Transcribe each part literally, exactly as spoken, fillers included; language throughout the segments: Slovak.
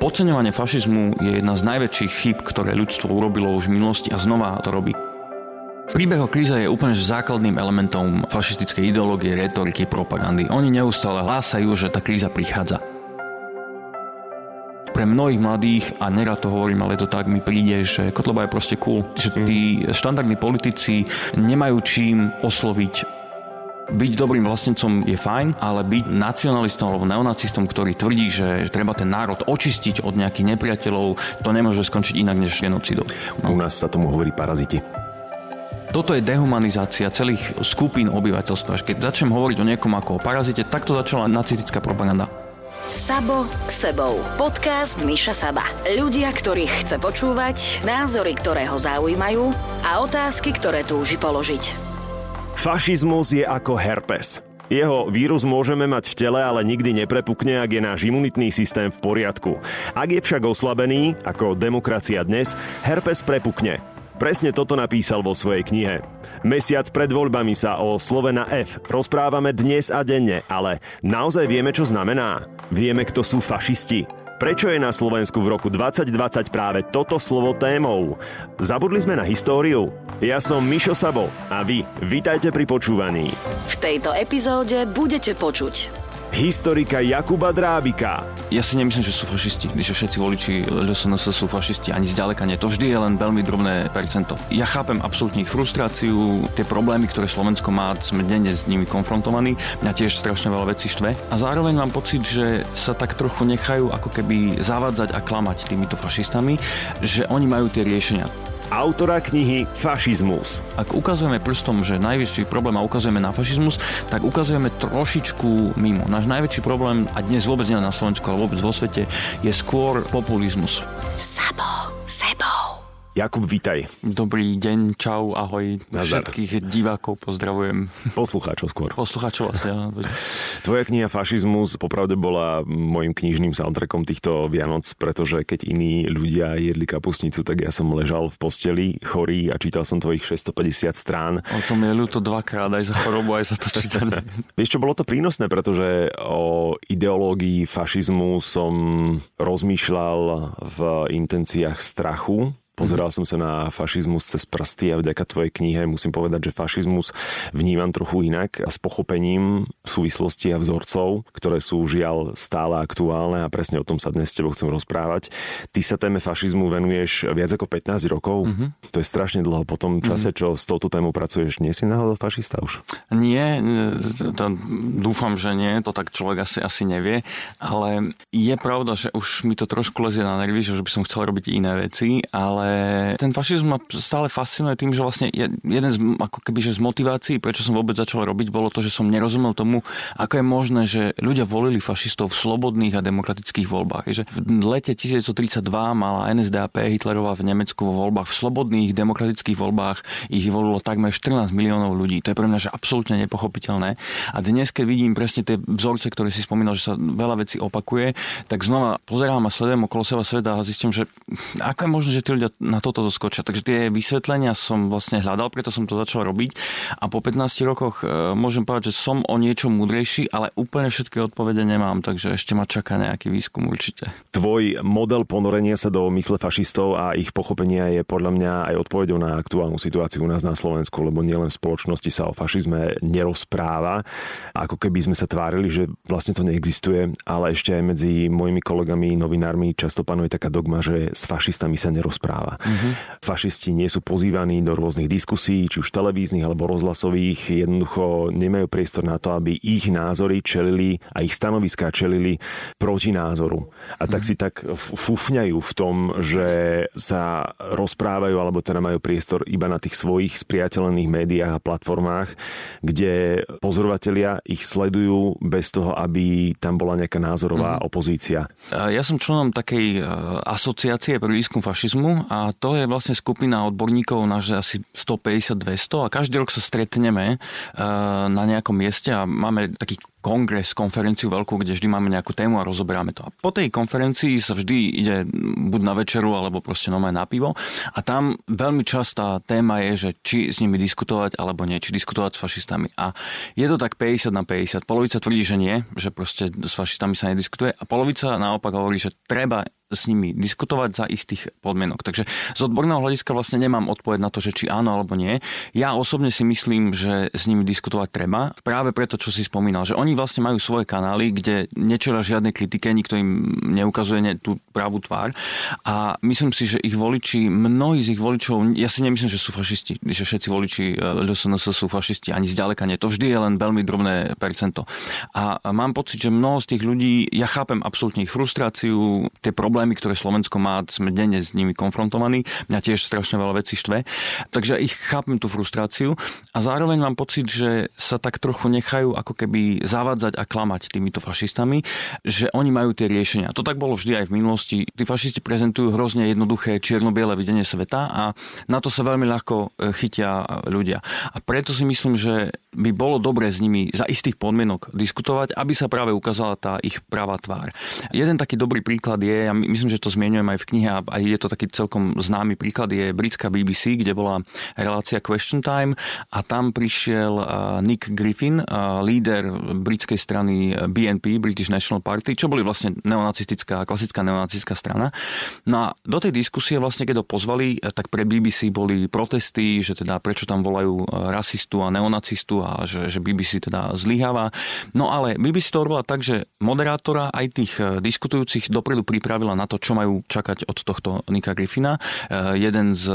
Podceňovanie fašizmu je jedna z najväčších chýb, ktoré ľudstvo urobilo už v minulosti a znova to robí. Príbeh o kríze je úplne základným elementom fašistickej ideológie, retoriky, propagandy. Oni neustále hlásajú, že tá kríza prichádza. Pre mnohých mladých, a nerad to hovorím, ale to tak mi príde, že Kotleba je proste cool, že tí štandardní politici nemajú čím osloviť. Byť dobrým vlastnícom je fajn, ale byť nacionalistom alebo neonacistom, ktorý tvrdí, že treba ten národ očistiť od nejakých nepriateľov, to nemôže skončiť inak než genocidou. No. U nás sa tomu hovorí paraziti. Toto je dehumanizácia celých skupín obyvateľstva. Keď začnem hovoriť o niekom ako o parazite, takto začala nacistická propaganda. Sabo s sebou. Podcast Miša Saba. Ľudia, ktorých chce počúvať, názory, ktoré ho zaujímajú a otázky, ktoré túži položiť. Fašizmus je ako herpes. Jeho vírus môžeme mať v tele, ale nikdy neprepukne, ak je náš imunitný systém v poriadku. Ak je však oslabený, ako demokracia dnes, herpes prepukne. Presne toto napísal vo svojej knihe. Mesiac pred voľbami sa o slove na F rozprávame dnes a denne, ale naozaj vieme, čo znamená. Vieme, kto sú fašisti. Prečo je na Slovensku v roku dvadsať dvadsať práve toto slovo témou? Zabudli sme na históriu? Ja som Mišo Sabo a vy, vitajte pri počúvaní. V tejto epizóde budete počuť historika Jakuba Drábika. Ja si nemyslím, že sú fašisti, že všetci voliči es en es sú fašisti, ani zďaleka nie. To vždy je len veľmi drobné percento. Ja chápem absolútne ich frustráciu, tie problémy, ktoré Slovensko má, sme denne s nimi konfrontovaní. Mňa tiež strašne veľa vecí štve. A zároveň mám pocit, že sa tak trochu nechajú ako keby zavádzať a klamať týmito fašistami, že oni majú tie riešenia. Autora knihy Fašizmus. Ak ukazujeme prstom, že najväčší problém a ukazujeme na fašizmus, tak ukazujeme trošičku mimo. Náš najväčší problém, a dnes vôbec nie na Slovensku, ale vôbec vo svete, je skôr populizmus. Sabo, sebou. Jakub, vítaj. Dobrý deň, čau, ahoj. Nazdar. Všetkých divákov pozdravujem. Poslucháčov skôr. Poslucháčov asi, ja. Tvoja kniha Fašizmus popravde bola mojim knižným soundtrackom týchto Vianoc, pretože keď iní ľudia jedli kapustnicu, tak ja som ležal v posteli chorý a čítal som tvojich šesťstopäťdesiat strán. O tom je ľúto dvakrát, aj za chorobu, aj za to čítanie. Vieš čo, bolo to prínosné, pretože o ideológii fašizmu som rozmýšľal v intenciách strachu. Pozeral som sa na fašizmus cez prsty a vďaka tvojej knihe musím povedať, že fašizmus vnímam trochu inak a s pochopením súvislosti a vzorcov, ktoré sú žiaľ stále aktuálne a presne o tom sa dnes s tebou chcem rozprávať. Ty sa téme fašizmu venuješ viac ako pätnásť rokov. Uh-huh. To je strašne dlho. Po tom čase, čo s touto témou pracuješ, nie si náhodou fašista už? Nie, to dúfam, že nie. To tak človek asi, asi nevie. Ale je pravda, že už mi to trošku lezie na nervy, že by som chcel robiť iné veci, ale ten fašizmus ma stále fascinuje tým, že vlastne jeden z, ako keby, že z motivácií, prečo som vôbec začal robiť, bolo to, že som nerozumel tomu, ako je možné, že ľudia volili fašistov v slobodných a demokratických voľbách. Je, že v lete devätnásť tridsaťdva mala en es dé á pé Hitlerová v Nemecku vo voľbách, v slobodných demokratických voľbách ich volilo takmer štrnásť miliónov ľudí. To je pre mňa že absolútne nepochopiteľné. A dnes, keď vidím presne tie vzorce, ktoré si spomínal, že sa veľa vecí opakuje, tak znova pozerám a sledujem okolo seba sveta a zistím, že ako je možné, že tí ľudia na toto doskočia. Takže tie vysvetlenia som vlastne hľadal, preto som to začal robiť a po pätnástich rokoch e, môžem povedať, že som o niečo múdrejší, ale úplne všetky odpovede nemám, takže ešte ma čaká nejaký výskum určite. Tvoj model ponorenia sa do mysle fašistov a ich pochopenia je podľa mňa aj odpoveďou na aktuálnu situáciu u nás na Slovensku, lebo nielen v spoločnosti sa o fašizme nerozpráva, ako keby sme sa tvárili, že vlastne to neexistuje, ale ešte aj medzi mojimi kolegami, novinármi často panuje taká dogma, že s fašistami sa nerozpráva. Uh-huh. Fašisti nie sú pozývaní do rôznych diskusí, či už televíznych alebo rozhlasových. Jednoducho nemajú priestor na to, aby ich názory čelili a ich stanoviská čelili proti názoru. A tak uh-huh. si tak fufňajú v tom, že sa rozprávajú alebo teda majú priestor iba na tých svojich spriateľených médiách a platformách, kde pozorovatelia ich sledujú bez toho, aby tam bola nejaká názorová uh-huh. opozícia. Ja som členom takej asociácie pre výskum fašizmu a to je vlastne skupina odborníkov na asi stopäťdesiat dvesto a každý rok sa stretneme na nejakom mieste a máme taký kongres, konferenciu veľkú, kde vždy máme nejakú tému a rozoberáme to. A po tej konferencii sa vždy ide buď na večeru, alebo proste normálne na pivo. A tam veľmi častá téma je, že či s nimi diskutovať, alebo nie, či diskutovať s fašistami. A je to tak päťdesiat na päťdesiat. Polovica tvrdí, že nie, že proste s fašistami sa nediskutuje. A polovica naopak hovorí, že treba s nimi diskutovať za istých podmienok. Takže z odborného hľadiska vlastne nemám odpoveď na to, že či áno alebo nie. Ja osobne si myslím, že s nimi diskutovať treba. Práve preto, čo si spomínal, že oni vlastne majú svoje kanály, kde nečelia žiadne kritike, nikto im neukazuje tú pravú tvár. A myslím si, že ich voliči, mnohí z ich voličov, ja si nemyslím, že sú fašisti, že všetci voliči el es en es sú fašisti, ani zďaleka nie. To vždy je len veľmi drobné percento. A mám pocit, že mnoho z tých ľudí, ja chápem absolútne ich frustráciu, tie problémy, ktoré Slovensko má, sme denne s nimi konfrontovaní. Mňa tiež strašne veľa vecí štve. Takže ich chápem tú frustráciu a zároveň mám pocit, že sa tak trochu nechajú ako keby zavádzať a klamať týmito fašistami, že oni majú tie riešenia. To tak bolo vždy aj v minulosti. Tí fašisti prezentujú hrozne jednoduché čierno-biele videnie sveta a na to sa veľmi ľahko chytia ľudia. A preto si myslím, že by bolo dobré s nimi za istých podmienok diskutovať, aby sa práve ukázala tá ich pravá tvár. Jeden taký dobrý príklad je, ja myslím, že to zmieňujem aj v knihe a je to taký celkom známy príklad, je britská bé bé cé, kde bola relácia Question Time a tam prišiel Nick Griffin, líder britskej strany bé en pé, British National Party, čo boli vlastne neonacistická, klasická neonacistická strana. No a do tej diskusie vlastne, keď ho pozvali, tak pre bé bé cé boli protesty, že teda prečo tam volajú rasistu a neonacistu a že, že bé bé cé teda zlyháva. No ale bé bé cé to robila tak, že moderátora aj tých diskutujúcich dopredu pripravila na to, čo majú čakať od tohto Nicka Griffina. E, jeden z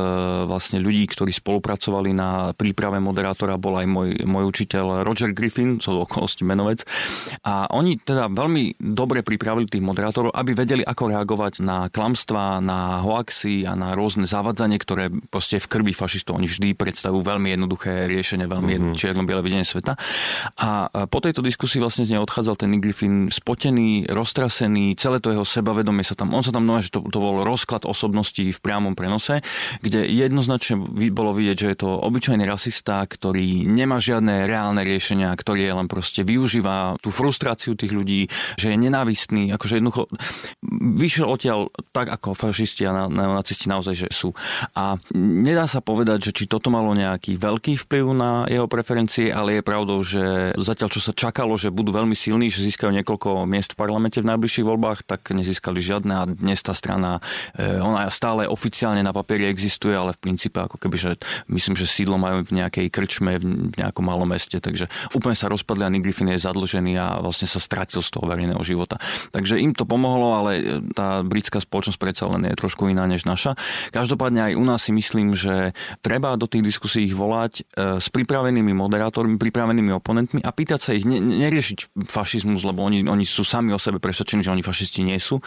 vlastne ľudí, ktorí spolupracovali na príprave moderátora, bol aj môj, môj učiteľ Roger Griffin, čo do okolosti menovec. A oni teda veľmi dobre pripravili tých moderátorov, aby vedeli, ako reagovať na klamstvá, na hoaxy a na rôzne zavadzanie, ktoré proste v krvi fašistov. Oni vždy predstavujú veľmi jednoduché riešenie, veľmi mm-hmm. čierno-biele videnie sveta. A po tejto diskusii vlastne z nej odchádzal ten Nick Griffin spotený, roztrasený, celé to jeho sebavedomie sa tam, on sa tam mnoha, že to, to bol rozklad osobností v priamom prenose, kde jednoznačne bolo vidieť, že je to obyčajný rasista, ktorý nemá žiadne reálne riešenia, ktorý je len proste využíva tú frustráciu tých ľudí, že je nenávistný, akože jednoducho vyšiel odtiaľ tak, ako fašisti a neonacisti naozaj, že sú. A nedá sa povedať, že či toto malo nejaký veľký vplyv na jeho preferencie, ale je pravdou, že zatiaľ, čo sa čakalo, že budú veľmi silní, že získajú niekoľko miest v parlamente v najbližších voľbách, tak nezískali žiadne a dnes tá strana, ona stále oficiálne na papieri existuje, ale v princípe ako keby, že myslím, že sídlo majú v nejakej krčme, v nejakom malom meste, takže úplne sa rozpadli a Nick Griffin je zadlžený a vlastne sa stratil z toho verejného života. Takže im to pomohlo, ale tá britská spoločnosť predsa len je trošku iná než naša. Každopádne aj u nás si myslím, že treba do tých diskusí ich volať s pripravenými moderátormi, pripravenými oponentmi a pýtať sa ich, ne, neriešiť fašizmus, lebo oni, oni sú sami o sebe presvedčení, že oni fašisti nie sú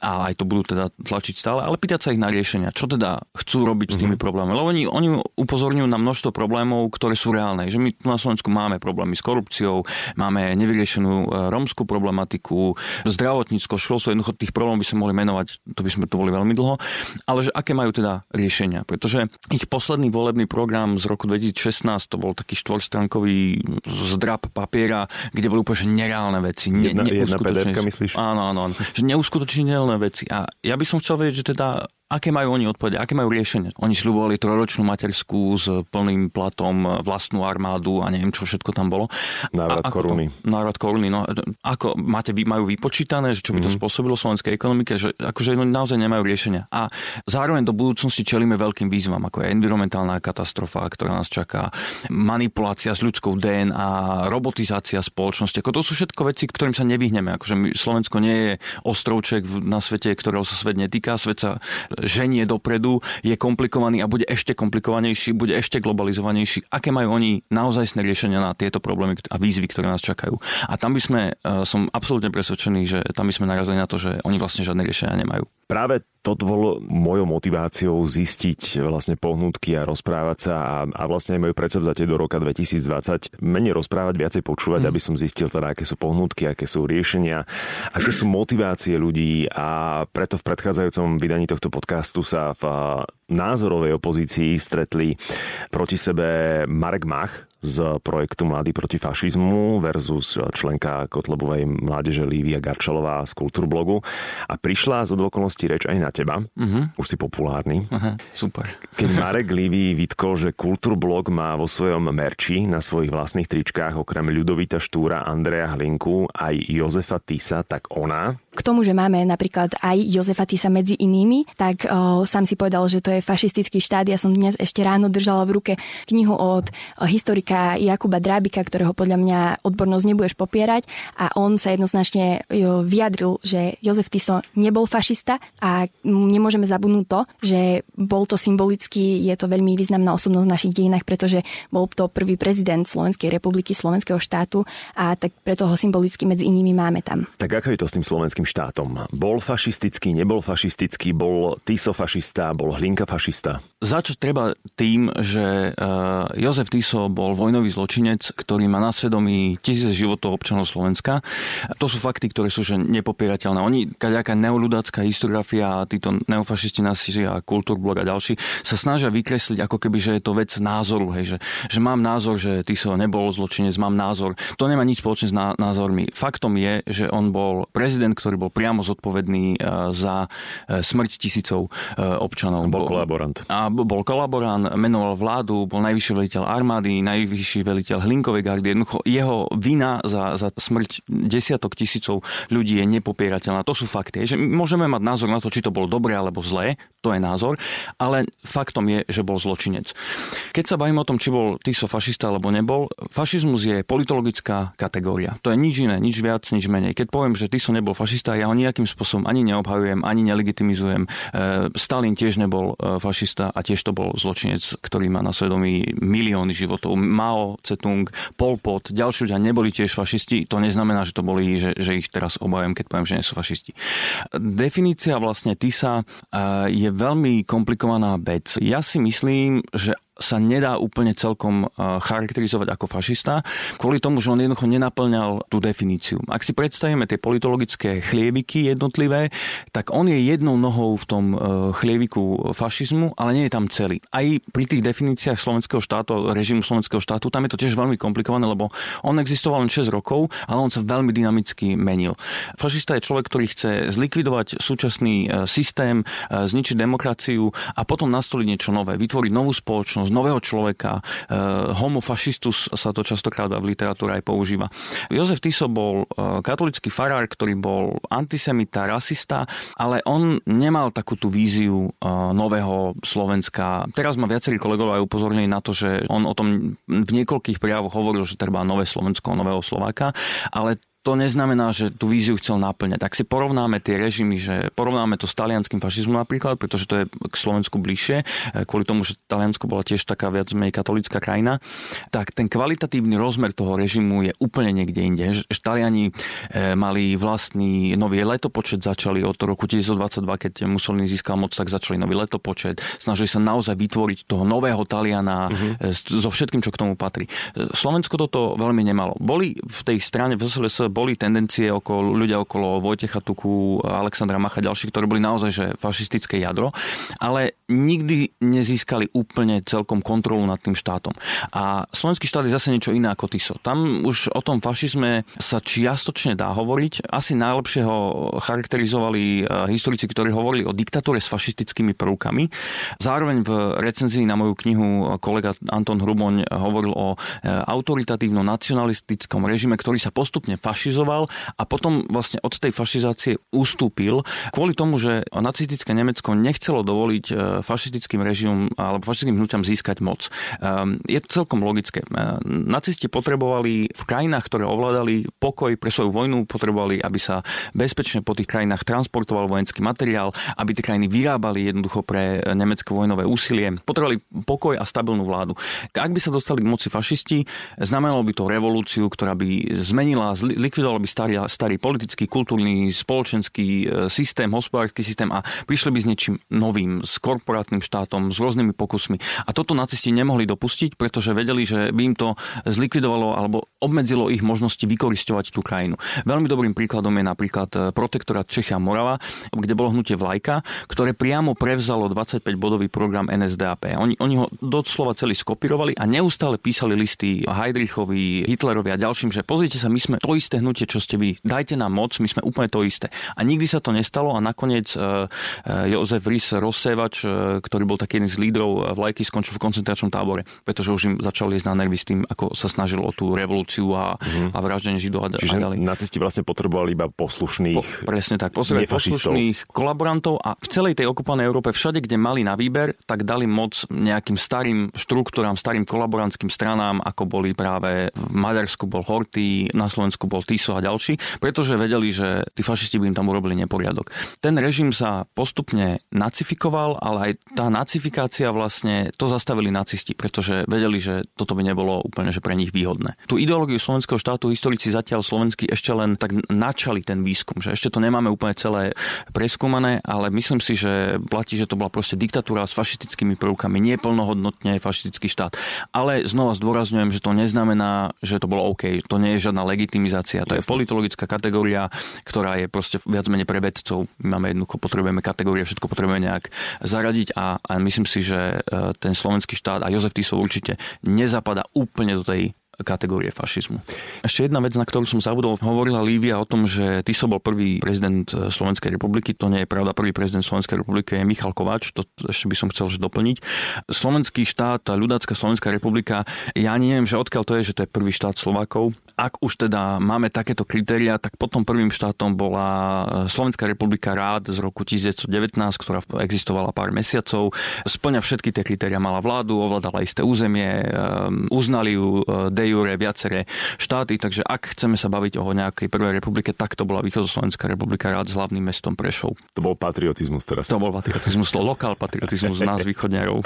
a aj to budú teda tlačiť stále, ale pýtať sa ich na riešenia, čo teda chcú robiť mm-hmm. s tými problémami. Lebo oni, oni upozorňujú na množstvo problémov, ktoré sú reálne. Že my na Slovensku máme problémy s korupciou, máme nevyriešenú rómskú problematiku, zdravotnícko, školstvo, jednoducho tých problémov by sme mohli menovať, to by sme tu boli veľmi dlho, ale že aké majú teda riešenia, pretože ich posledný volebný program z roku dvetisícšestnásť to bol taký štvorstranný zdrab papiera, kde boli úplne nereálne veci. Ne, jedna jedna pé dé efka myslíš? Áno, áno, áno. Že neuskutočniteľné veci. A ja by som chcel vedieť, že teda aké majú oni odpovede, aké majú riešenie. Oni sľubovali trojročnú materskú s plným platom, vlastnú armádu a neviem, čo všetko tam bolo. Návrat koruny. To, návrat koruny, no. Ako máte, majú vypočítané, že čo by to mm-hmm. spôsobilo slovenskej ekonomike, že akože naozaj nemajú riešenia. A zároveň do budúcnosti čelíme veľkým výzvam, ako je environmentálna katastrofa, ktorá nás čaká, manipulácia s ľudskou dé en á, robotizácia spoločnosti. Ako to sú všetko veci, ktorým sa nevyhneme. Akože my, Slovensko nie je ostrovček na svete, ktorého sa svet netýka, svet sa ženie dopredu, je komplikovaný a bude ešte komplikovanejší, bude ešte globalizovanejší. Aké majú oni naozajstné riešenia na tieto problémy a výzvy, ktoré nás čakajú. A tam by sme, som absolútne presvedčený, že tam by sme narazili na to, že oni vlastne žiadne riešenia nemajú. Práve toto bolo mojou motiváciou zistiť vlastne pohnutky a rozprávať sa a, a vlastne aj moje predsavzatie do roka dvetisícdvadsať menej rozprávať, viacej počúvať, mm. aby som zistil teda, aké sú pohnutky, aké sú riešenia, aké sú motivácie ľudí a preto v predchádzajúcom vydaní tohto podcastu sa v názorovej opozícii stretli proti sebe Marek Mach z projektu Mladí proti fašizmu versus členka Kotlebovej mládeže Lívia Garčalová z Kultúrblogu. A prišla z okolností reč aj na teba. Uh-huh. Už si populárny. Aha, super. Keď Marek Lívii vytkol, že Kultúrblog má vo svojom merči na svojich vlastných tričkách okrem Ľudovita Štúra, Andreja Hlinku aj Jozefa Tisa, tak ona... K tomu, že máme napríklad aj Jozefa Tisa medzi inými, tak o, sám si povedal, že to je fašistický štát. Ja som dnes ešte ráno držala v ruke knihu od o, historika Jakuba Drábika, ktorého podľa mňa odbornosť nebudeš popierať, a on sa jednoznačne jo, vyjadril, že Jozef Tiso nebol fašista a nemôžeme zabudnúť to, že bol to symbolicky, je to veľmi významná osobnosť v našich dejinách, pretože bol to prvý prezident Slovenskej republiky, slovenského štátu, a tak preto ho symbolicky medzi inými máme tam. Tak ako je to s tým slovenským štátom? Bol fašistický, nebol fašistický, bol Tiso fašista, bol Hlinka fašista? Začať treba tým, že Jozef Tiso bol vojnový zločinec, ktorý má na svedomí tisíce životov občanov Slovenska. To sú fakty, ktoré sú že nepopierateľné. Oni, kaďaká neoľudácka historiografia, títo neofašisti na Sírii a Kultúrblog a ďalší, sa snažia vykresliť, ako keby, že je to vec názoru. Hej, že, že mám názor, že Tiso nebol zločinec, mám názor. To nemá nič spoločné s názormi. Faktom je, že on bol prezident, ktorý bol priamo zodpovedný za smrť tisícov občanov. Bol kolaborant. A bol kolaborant, menoval vládu, bol najvyšší veliteľ armády, najvyšší veliteľ Hlinkovej gardy. Jednoducho jeho vina za, za smrť desiatok tisícov ľudí je nepopierateľná. To sú fakty. Že môžeme mať názor na to, či to bolo dobre alebo zlé, to je názor, ale faktom je, že bol zločinec. Keď sa bavíme o tom, či bol Tiso fašista alebo nebol, fašizmus je politologická kategória. To je nič iné, nič viac, nič menej. Keď poviem, že Tiso nebol fašista, ja ho nejakým spôsobom ani neobhajujem, ani nelegitimizujem. Stalin tiež nebol fašista a tiež to bol zločinec, ktorý má na svedomí milióny životov. Mao, Tse-tung, Pol Pot, ďalší ľudia neboli tiež fašisti. To neznamená, že to boli, že, že ich teraz obhajujem, keď poviem, že nie sú fašisti. Definícia vlastne Tisa je veľmi komplikovaná vec. Ja si myslím, že sa nedá úplne celkom charakterizovať ako fašista, kvôli tomu, že on jednoducho nenaplňal tú definíciu. Ak si predstavíme tie politologické chlieviky jednotlivé, tak on je jednou nohou v tom chlieviku fašizmu, ale nie je tam celý. Aj pri tých definíciách slovenského štátu, režimu slovenského štátu, tam je to tiež veľmi komplikované, lebo on existoval len šesť rokov, ale on sa veľmi dynamicky menil. Fašista je človek, ktorý chce zlikvidovať súčasný systém, zničiť demokraciu a potom nastoliť niečo nové, vytvoriť novú spoločnosť, nového človeka. Homo fašistus sa to častokrát v literatúre aj používa. Jozef Tiso bol katolický farár, ktorý bol antisemita, rasista, ale on nemal takú tú víziu nového Slovenska. Teraz ma viacerí kolegovia aj upozornili na to, že on o tom v niekoľkých prejavoch hovoril, že treba nové Slovensko, nového Slováka, ale to neznamená, že tú víziu chcel naplňať. Ak si porovnáme tie režimy, že porovnáme to s talianským fašizmom napríklad, pretože to je k Slovensku bližšie, kvôli tomu, že Taliansko bola tiež taká viac menej katolická krajina, tak ten kvalitatívny rozmer toho režimu je úplne niekde inde. Taliani mali vlastný nový letopočet, začali od roku tisícdeväťstodvadsaťdva, keď Mussolini získal moc, tak začali nový letopočet, snažili sa naozaj vytvoriť toho nového Taliana uh-huh. so všetkým, čo k tomu patrí. Slovensko toto veľmi nemalo. Boli v tej strane v es el es boli tendencie okolo, ľudia okolo Vojtecha Tuku, Alexandra Macha, ďalší, ktorí boli naozaj že fašistické jadro, ale nikdy nezískali úplne celkom kontrolu nad tým štátom. A slovenský štát je zase niečo iné ako Tiso. Tam už o tom fašizme sa čiastočne dá hovoriť. Asi najlepšie ho charakterizovali historici, ktorí hovorili o diktatúre s fašistickými prvkami. Zároveň v recenzii na moju knihu kolega Anton Hruboň hovoril o autoritatívno nacionalistickom režime, ktorý sa postupne fašizoval a potom vlastne od tej fašizácie ustúpil kvôli tomu, že nacistické Nemecko nechcelo dovoliť fašistickým režimom alebo fašistickým hnutiam získať moc. Je to celkom logické. Nacisti potrebovali v krajinách, ktoré ovládali, pokoj pre svoju vojnu, potrebovali, aby sa bezpečne po tých krajinách transportoval vojenský materiál, aby tie krajiny vyrábali jednoducho pre nemecké vojnové úsilie. Potrebovali pokoj a stabilnú vládu. Ak by sa dostali k moci fašisti, znamenalo by to revolúciu, ktorá by zmenila zli- likvidovali by starý, starý politický, kultúrny, spoločenský systém, hospodársky systém a prišli by s niečím novým, s, korp- korporátnym štátom, s rôznymi pokusmi. A toto nacisti nemohli dopustiť, pretože vedeli, že by im to zlikvidovalo alebo obmedzilo ich možnosti vykorisťovať tú krajinu. Veľmi dobrým príkladom je napríklad protektorát Čechy a Morava, kde bolo hnutie Vlajka, ktoré priamo prevzalo dvadsaťpäťbodový program en es dé á pé. Oni, oni ho doslova celý skopírovali a neustále písali listy Heydrichovi, Hitlerovi a ďalším, že pozrite sa, my sme to isté hnutie, čo ste vy, dajte nám moc, my sme úplne to isté. A nikdy sa to nestalo a nakoniec Jozef Rys Rozsévač, ktorý bol taký jeden z lídrov Vlajky, skončil v koncentračnom tábore, pretože už im začal jesť na nervy s tým, ako sa snažil o tú revolúciu a, mm-hmm. a vraždenie židov a ďalej. Čiže nacisti vlastne potrebovali iba poslušných. Po, presne tak, poslušných, poslušných kolaborantov a v celej tej okupovanej Európe všade, kde mali na výber, tak dali moc nejakým starým štruktúram, starým kolaborantským stranám, ako boli práve v Maďarsku bol Horthy, na Slovensku bol Tiso a ďalší, pretože vedeli, že tí fašisti by im tam urobili neporiadok. Ten režim sa postupne nacifikoval, ale aj tá nacifikácia vlastne to zastavili nacisti, pretože vedeli, že toto by nebolo úplne že pre nich výhodné. Tú ideológiu slovenského štátu historici zatiaľ slovenskí ešte len tak načali ten výskum, že ešte to nemáme úplne celé preskúmané, ale myslím si, že platí, že to bola proste diktatúra s fašistickými prvkami, nie plnohodnotne fašistický štát. Ale znova zdôrazňujem, že to neznamená, že to bolo OK, to nie je žiadna legitimizácia, to Jasne. je politologická kategória, ktorá je proste viac menej pre vedcov. My máme jednoducho, potrebujeme kategórie, všetko potrebujeme nejak zaradiť a, a myslím si, že ten slovenský štát a Jozef Tiso určite nezapadá úplne do tej kategórie fašizmu. Ešte jedna vec, na ktorú som zabudol, hovorila Lívia o tom, že Tiso bol prvý prezident Slovenskej republiky. To nie je pravda. Prvý prezident Slovenskej republiky je Michal Kováč. To ešte by som chcel že doplniť. Slovenský štát, tá ľudácka Slovenská republika, ja neviem, že odkiaľ to je, že to je prvý štát Slovákov. Ak už teda máme takéto kritériá, tak potom prvým štátom bola Slovenská republika rád z roku devätnásť devätnásť, ktorá existovala pár mesiacov. Spĺňa všetky tie kritériá, mala vládu, ovládala isté územie, uznali ju de jure viaceré štáty, takže ak chceme sa baviť o nejakej prvej republike, tak to bola Východoslovenská republika rád s hlavným mestom Prešov. To bol patriotizmus teraz. To bol patriotizmus, lokál patriotizmus z nás východňarov.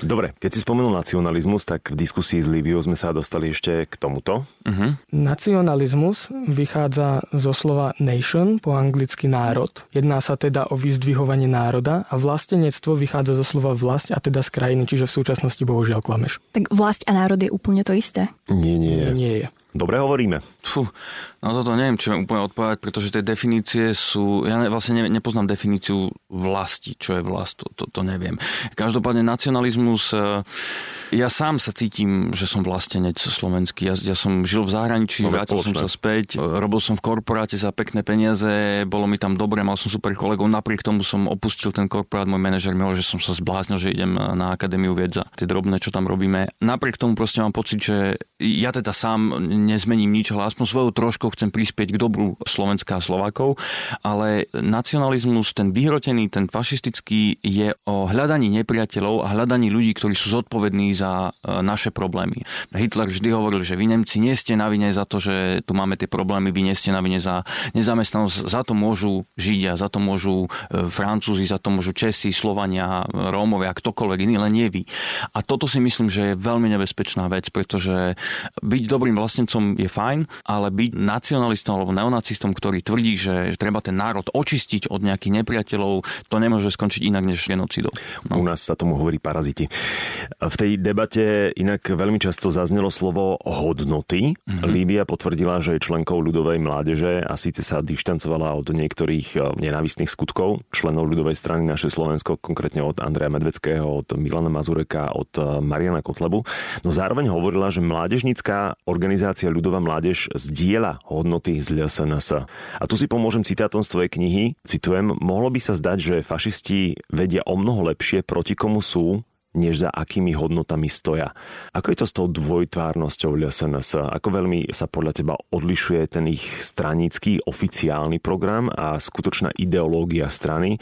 Dobre, keď si spomenul nacionalizmus, tak v diskusii s Liviou sme sa dostali ešte k tomuto. Uh-huh. Nacionalizmus vychádza zo slova nation, po anglicky národ. Jedná sa teda o vyzdvihovanie národa a vlastenectvo vychádza zo slova vlast a teda z krajiny, čiže v súčasnosti bohužiaľ klameš. Tak vlast a národ je úplne to isté? Nie, nie, nie je. Dobre hovoríme. Fú, no toto neviem, či mi úplne odpovedať, pretože tie definície sú... Ja vlastne nepoznám definíciu vlasti, čo je vlast, to, to, to neviem. Každopádne nacionalizmus... Ja sám sa cítim, že som vlastenec slovenský. Ja, ja som žil v zahraničí, no, vrátil spoločné. som sa späť, robil som v korporáte za pekné peniaze, bolo mi tam dobre, mal som super kolegov, napriek tomu som opustil ten korporát, môj manažer mi hovoril, že som sa zbláznil, že idem na akadémiu vied za tie drobné, čo tam robíme. Napriek tomu proste mám pocit, že ja teda sám nezmením nič, ale aspoň svojou troškou chcem prispieť k dobru Slovenska a Slovákov, ale nacionalizmus, ten vyhrotený, ten fašistický je o hľadaní nepriateľov a hľadaní ľudí, ktorí sú zodpovední za naše problémy. Hitler vždy hovoril, že vy Nemci nie ste na vine za to, že tu máme tie problémy, vy nie ste na vine za nezamestnanosť, za to môžu Židia, za to môžu Francúzi, za to môžu Česi, Slovania, Rómovia, ktokoľvek iný, len nie vy. A toto si myslím, že je veľmi nebezpečná vec, pretože byť dobrým vlastnencom je fajn, ale byť nacionalistom alebo neonacistom, ktorý tvrdí, že treba ten národ očistiť od nejakých nepriateľov, to nemôže skončiť inak než genocidou. No. U nás sa tomu hovorí paraziti. V tej V debate inak veľmi často zaznelo slovo hodnoty. Mm-hmm. Líbia potvrdila, že je členkou ľudovej mládeže a síce sa dištancovala od niektorých nenávistných skutkov členov ľudovej strany Naše Slovensko, konkrétne od Andreja Medveckého, od Milana Mazureka, od Mariana Kotlebu. No zároveň hovorila, že mládežnícka organizácia Ľudová mládež zdieľa hodnoty z el es en es. A tu si pomôžem citátom z tvojej knihy. Citujem, mohlo by sa zdať, že fašisti vedia o mnoho lepšie, proti komu sú, než za akými hodnotami stoja. Ako je to s tou dvojtvárnosťou el es en es? Ako veľmi sa podľa teba odlišuje ten ich stranícky oficiálny program a skutočná ideológia strany?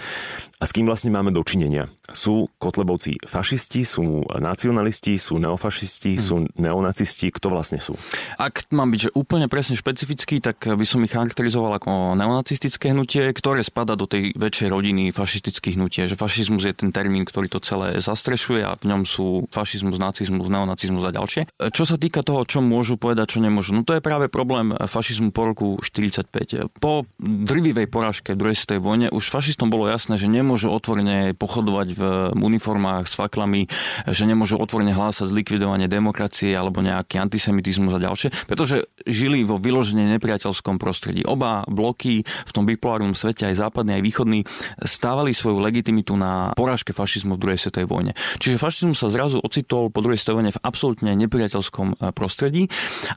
A s kým vlastne máme dočinenia? Sú kotlebovci fašisti, sú nacionalisti, sú neofašisti, hmm. sú neonacisti? Kto vlastne sú? Ak mám byť že úplne presne špecifický, tak by som ich charakterizoval ako neonacistické hnutie, ktoré spadá do tej väčšej rodiny fašistických hnutie. Že fašizmus je ten termín, ktorý to celé zastrešuje. pokračuje a v ňom sú fašizmus, nacizmus, neonacizmus a ďalšie. Čo sa týka toho, čo môžu povedať, čo nemôžu, no to je práve problém fašizmu po roku štyridsaťpäť. Po drvivej porážke v druhej svetovej vojne už fašistom bolo jasné, že nemôžu otvorene pochodovať v uniformách s faklami, že nemôžu otvorene hlásať zlikvidovanie demokracie alebo nejaký antisemitizmus a ďalšie, pretože žili vo vyložene nepriateľskom prostredí. Oba bloky v tom bipolárnom svete, aj západný, aj východný, stávali svoju legitimitu na porážke fašizmu v druhej svetovej vojne. Čiže fašizmus sa zrazu ocitol po druhej svetovej vojne v absolútne nepriateľskom prostredí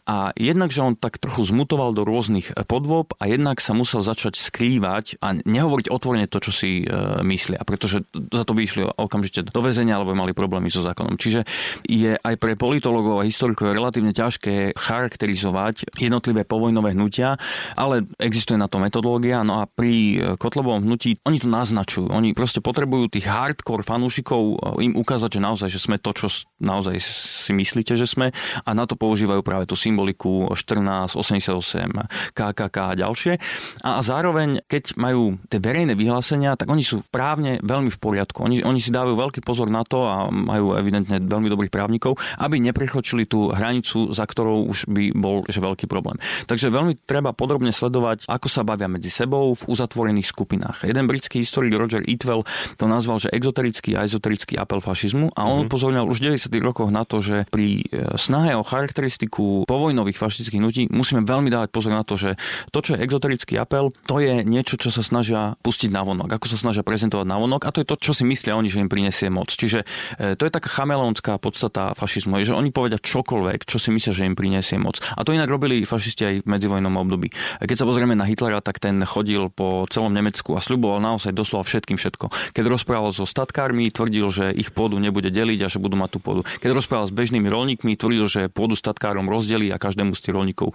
a jednak, že on tak trochu zmutoval do rôznych podôb a jednak sa musel začať skrývať a nehovoriť otvorene to, čo si myslia, pretože za to by išli okamžite do väzenia alebo mali problémy so zákonom. Čiže je aj pre politologov a historikov relatívne ťažké charakterizovať jednotlivé povojnové hnutia, ale existuje na to metodológia. No a pri Kotlebovom hnutí oni to naznačujú. Oni proste potrebujú tých hardcore fanúšikov im ukázať, že naozaj, že sme to, čo naozaj si myslíte, že sme, a na to používajú práve tú symboliku štrnásť, osemdesiatosem, ká ká ká a ďalšie. A zároveň, keď majú tie verejné vyhlásenia, tak oni sú právne veľmi v poriadku. Oni, oni si dávajú veľký pozor na to a majú evidentne veľmi dobrých právnikov, aby neprechočili tú hranicu, za ktorou už by bol že veľký problém. Takže veľmi treba podrobne sledovať, ako sa bavia medzi sebou v uzatvorených skupinách. Jeden britský historik Roger Eatwell to nazval, že exoterický a ezoterický apel fašizmu, a on upozorňal už v deväťdesiatych rokoch na to, že pri snahe o charakteristiku povojnových fašistických hnutí musíme veľmi dávať pozor na to, že to, čo je exoterický apel, to je niečo, čo sa snažia pustiť na vonok, ako sa snažia prezentovať na vonok, a to je to, čo si myslia oni, že im prinesie moc. Čiže to je taká chameleonská podstata fašizmu, je, že oni povedia čokoľvek, čo si myslia, že im prinesie moc. A to inak robili fašisti aj v medzivojnom období. Keď sa pozrieme na Hitlera, tak ten chodil po celom Nemecku a sľuboval naozaj doslova všetkým všetko. Keď rozprával so statkármi, tvrdil, že ich pôdu nebude deliť a že budú mať tú pôdu. Keď rozprával s bežnými roľníkmi, tvrdil, že pôdu statkárom rozdelí a každému z tých roľníkov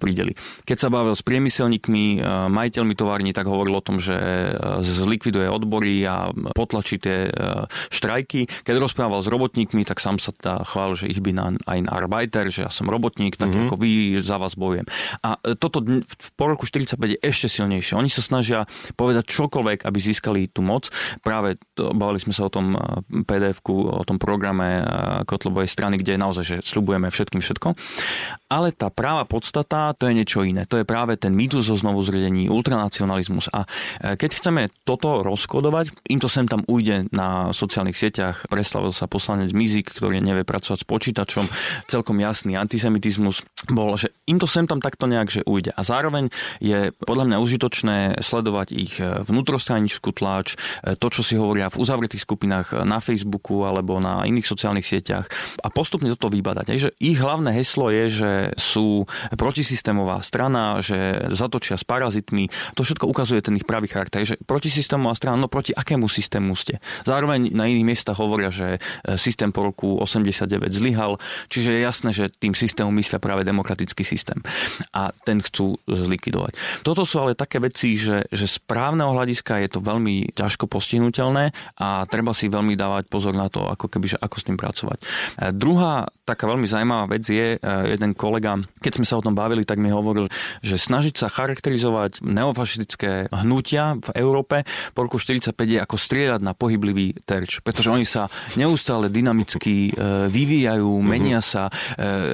prideli. Keď sa bavil s priemyselníkmi, majiteľmi tovární, tak hovoril o tom, že zlikviduje odbory a potlačí tie štrajky. Keď rozprával s robotníkmi, tak sám sa tá chvál, že ich by na ein Arbeiter, že ja som robotník, tak mm-hmm. ako vy, za vás bojujem. A toto v roku štyridsaťpäť je ešte silnejšie. Oni sa snažia povedať čokoľvek, aby získali tú moc. Práve to, bavili sme sa o tom pé dé efku, o tom programe Kotlebovej strany, kde je naozaj, že sľubujeme všetkým všetko. Ale tá práva podstata, to je niečo iné. To je práve ten mýtus o znovuzriedení, ultranacionalizmus. A keď chceme toto rozkodovať, im to sem tam ujde na sociálnych sieťach. Preslavil sa poslanec Mizik, ktorý nevie pracovať s počítačom. Celkom jasný antisemitizmus bol, že im to sem tam takto nejak, že ujde. A zároveň je podľa mňa užitočné sledovať ich vnútrostraničku tlač, to, čo si hovoria v uzavretých skupinách na Facebooku alebo na iných sociálnych sieťach, a postupne toto vybadať. Že ich hlavné heslo je, že sú protisystémová strana, že zatočia s parazitmi. To všetko ukazuje ten ich pravý charakter. Že protisystémová strana, no proti akému systému ste. Zároveň na iných miestach hovoria, že systém po roku osemdesiatdeväť zlyhal, čiže je jasné, že tým systémom myslia práve demokratický systém. A ten chcú zlikvidovať. Toto sú ale také veci, že, že z právneho hľadiska je to veľmi ťažko postihnuteľné a treba si veľmi dávať pozor na to, ako keby, že ako s tým pracovať. Druhá taká veľmi zaujímavá vec je, jeden kolega, keď sme sa o tom bavili, tak mi hovoril, že snažiť sa charakterizovať neofašistické hnutia v Európe po roku štyridsaťpäť je ako strieľať na pohyblivý terč, pretože oni sa neustále dynamicky vyvíjajú, menia sa.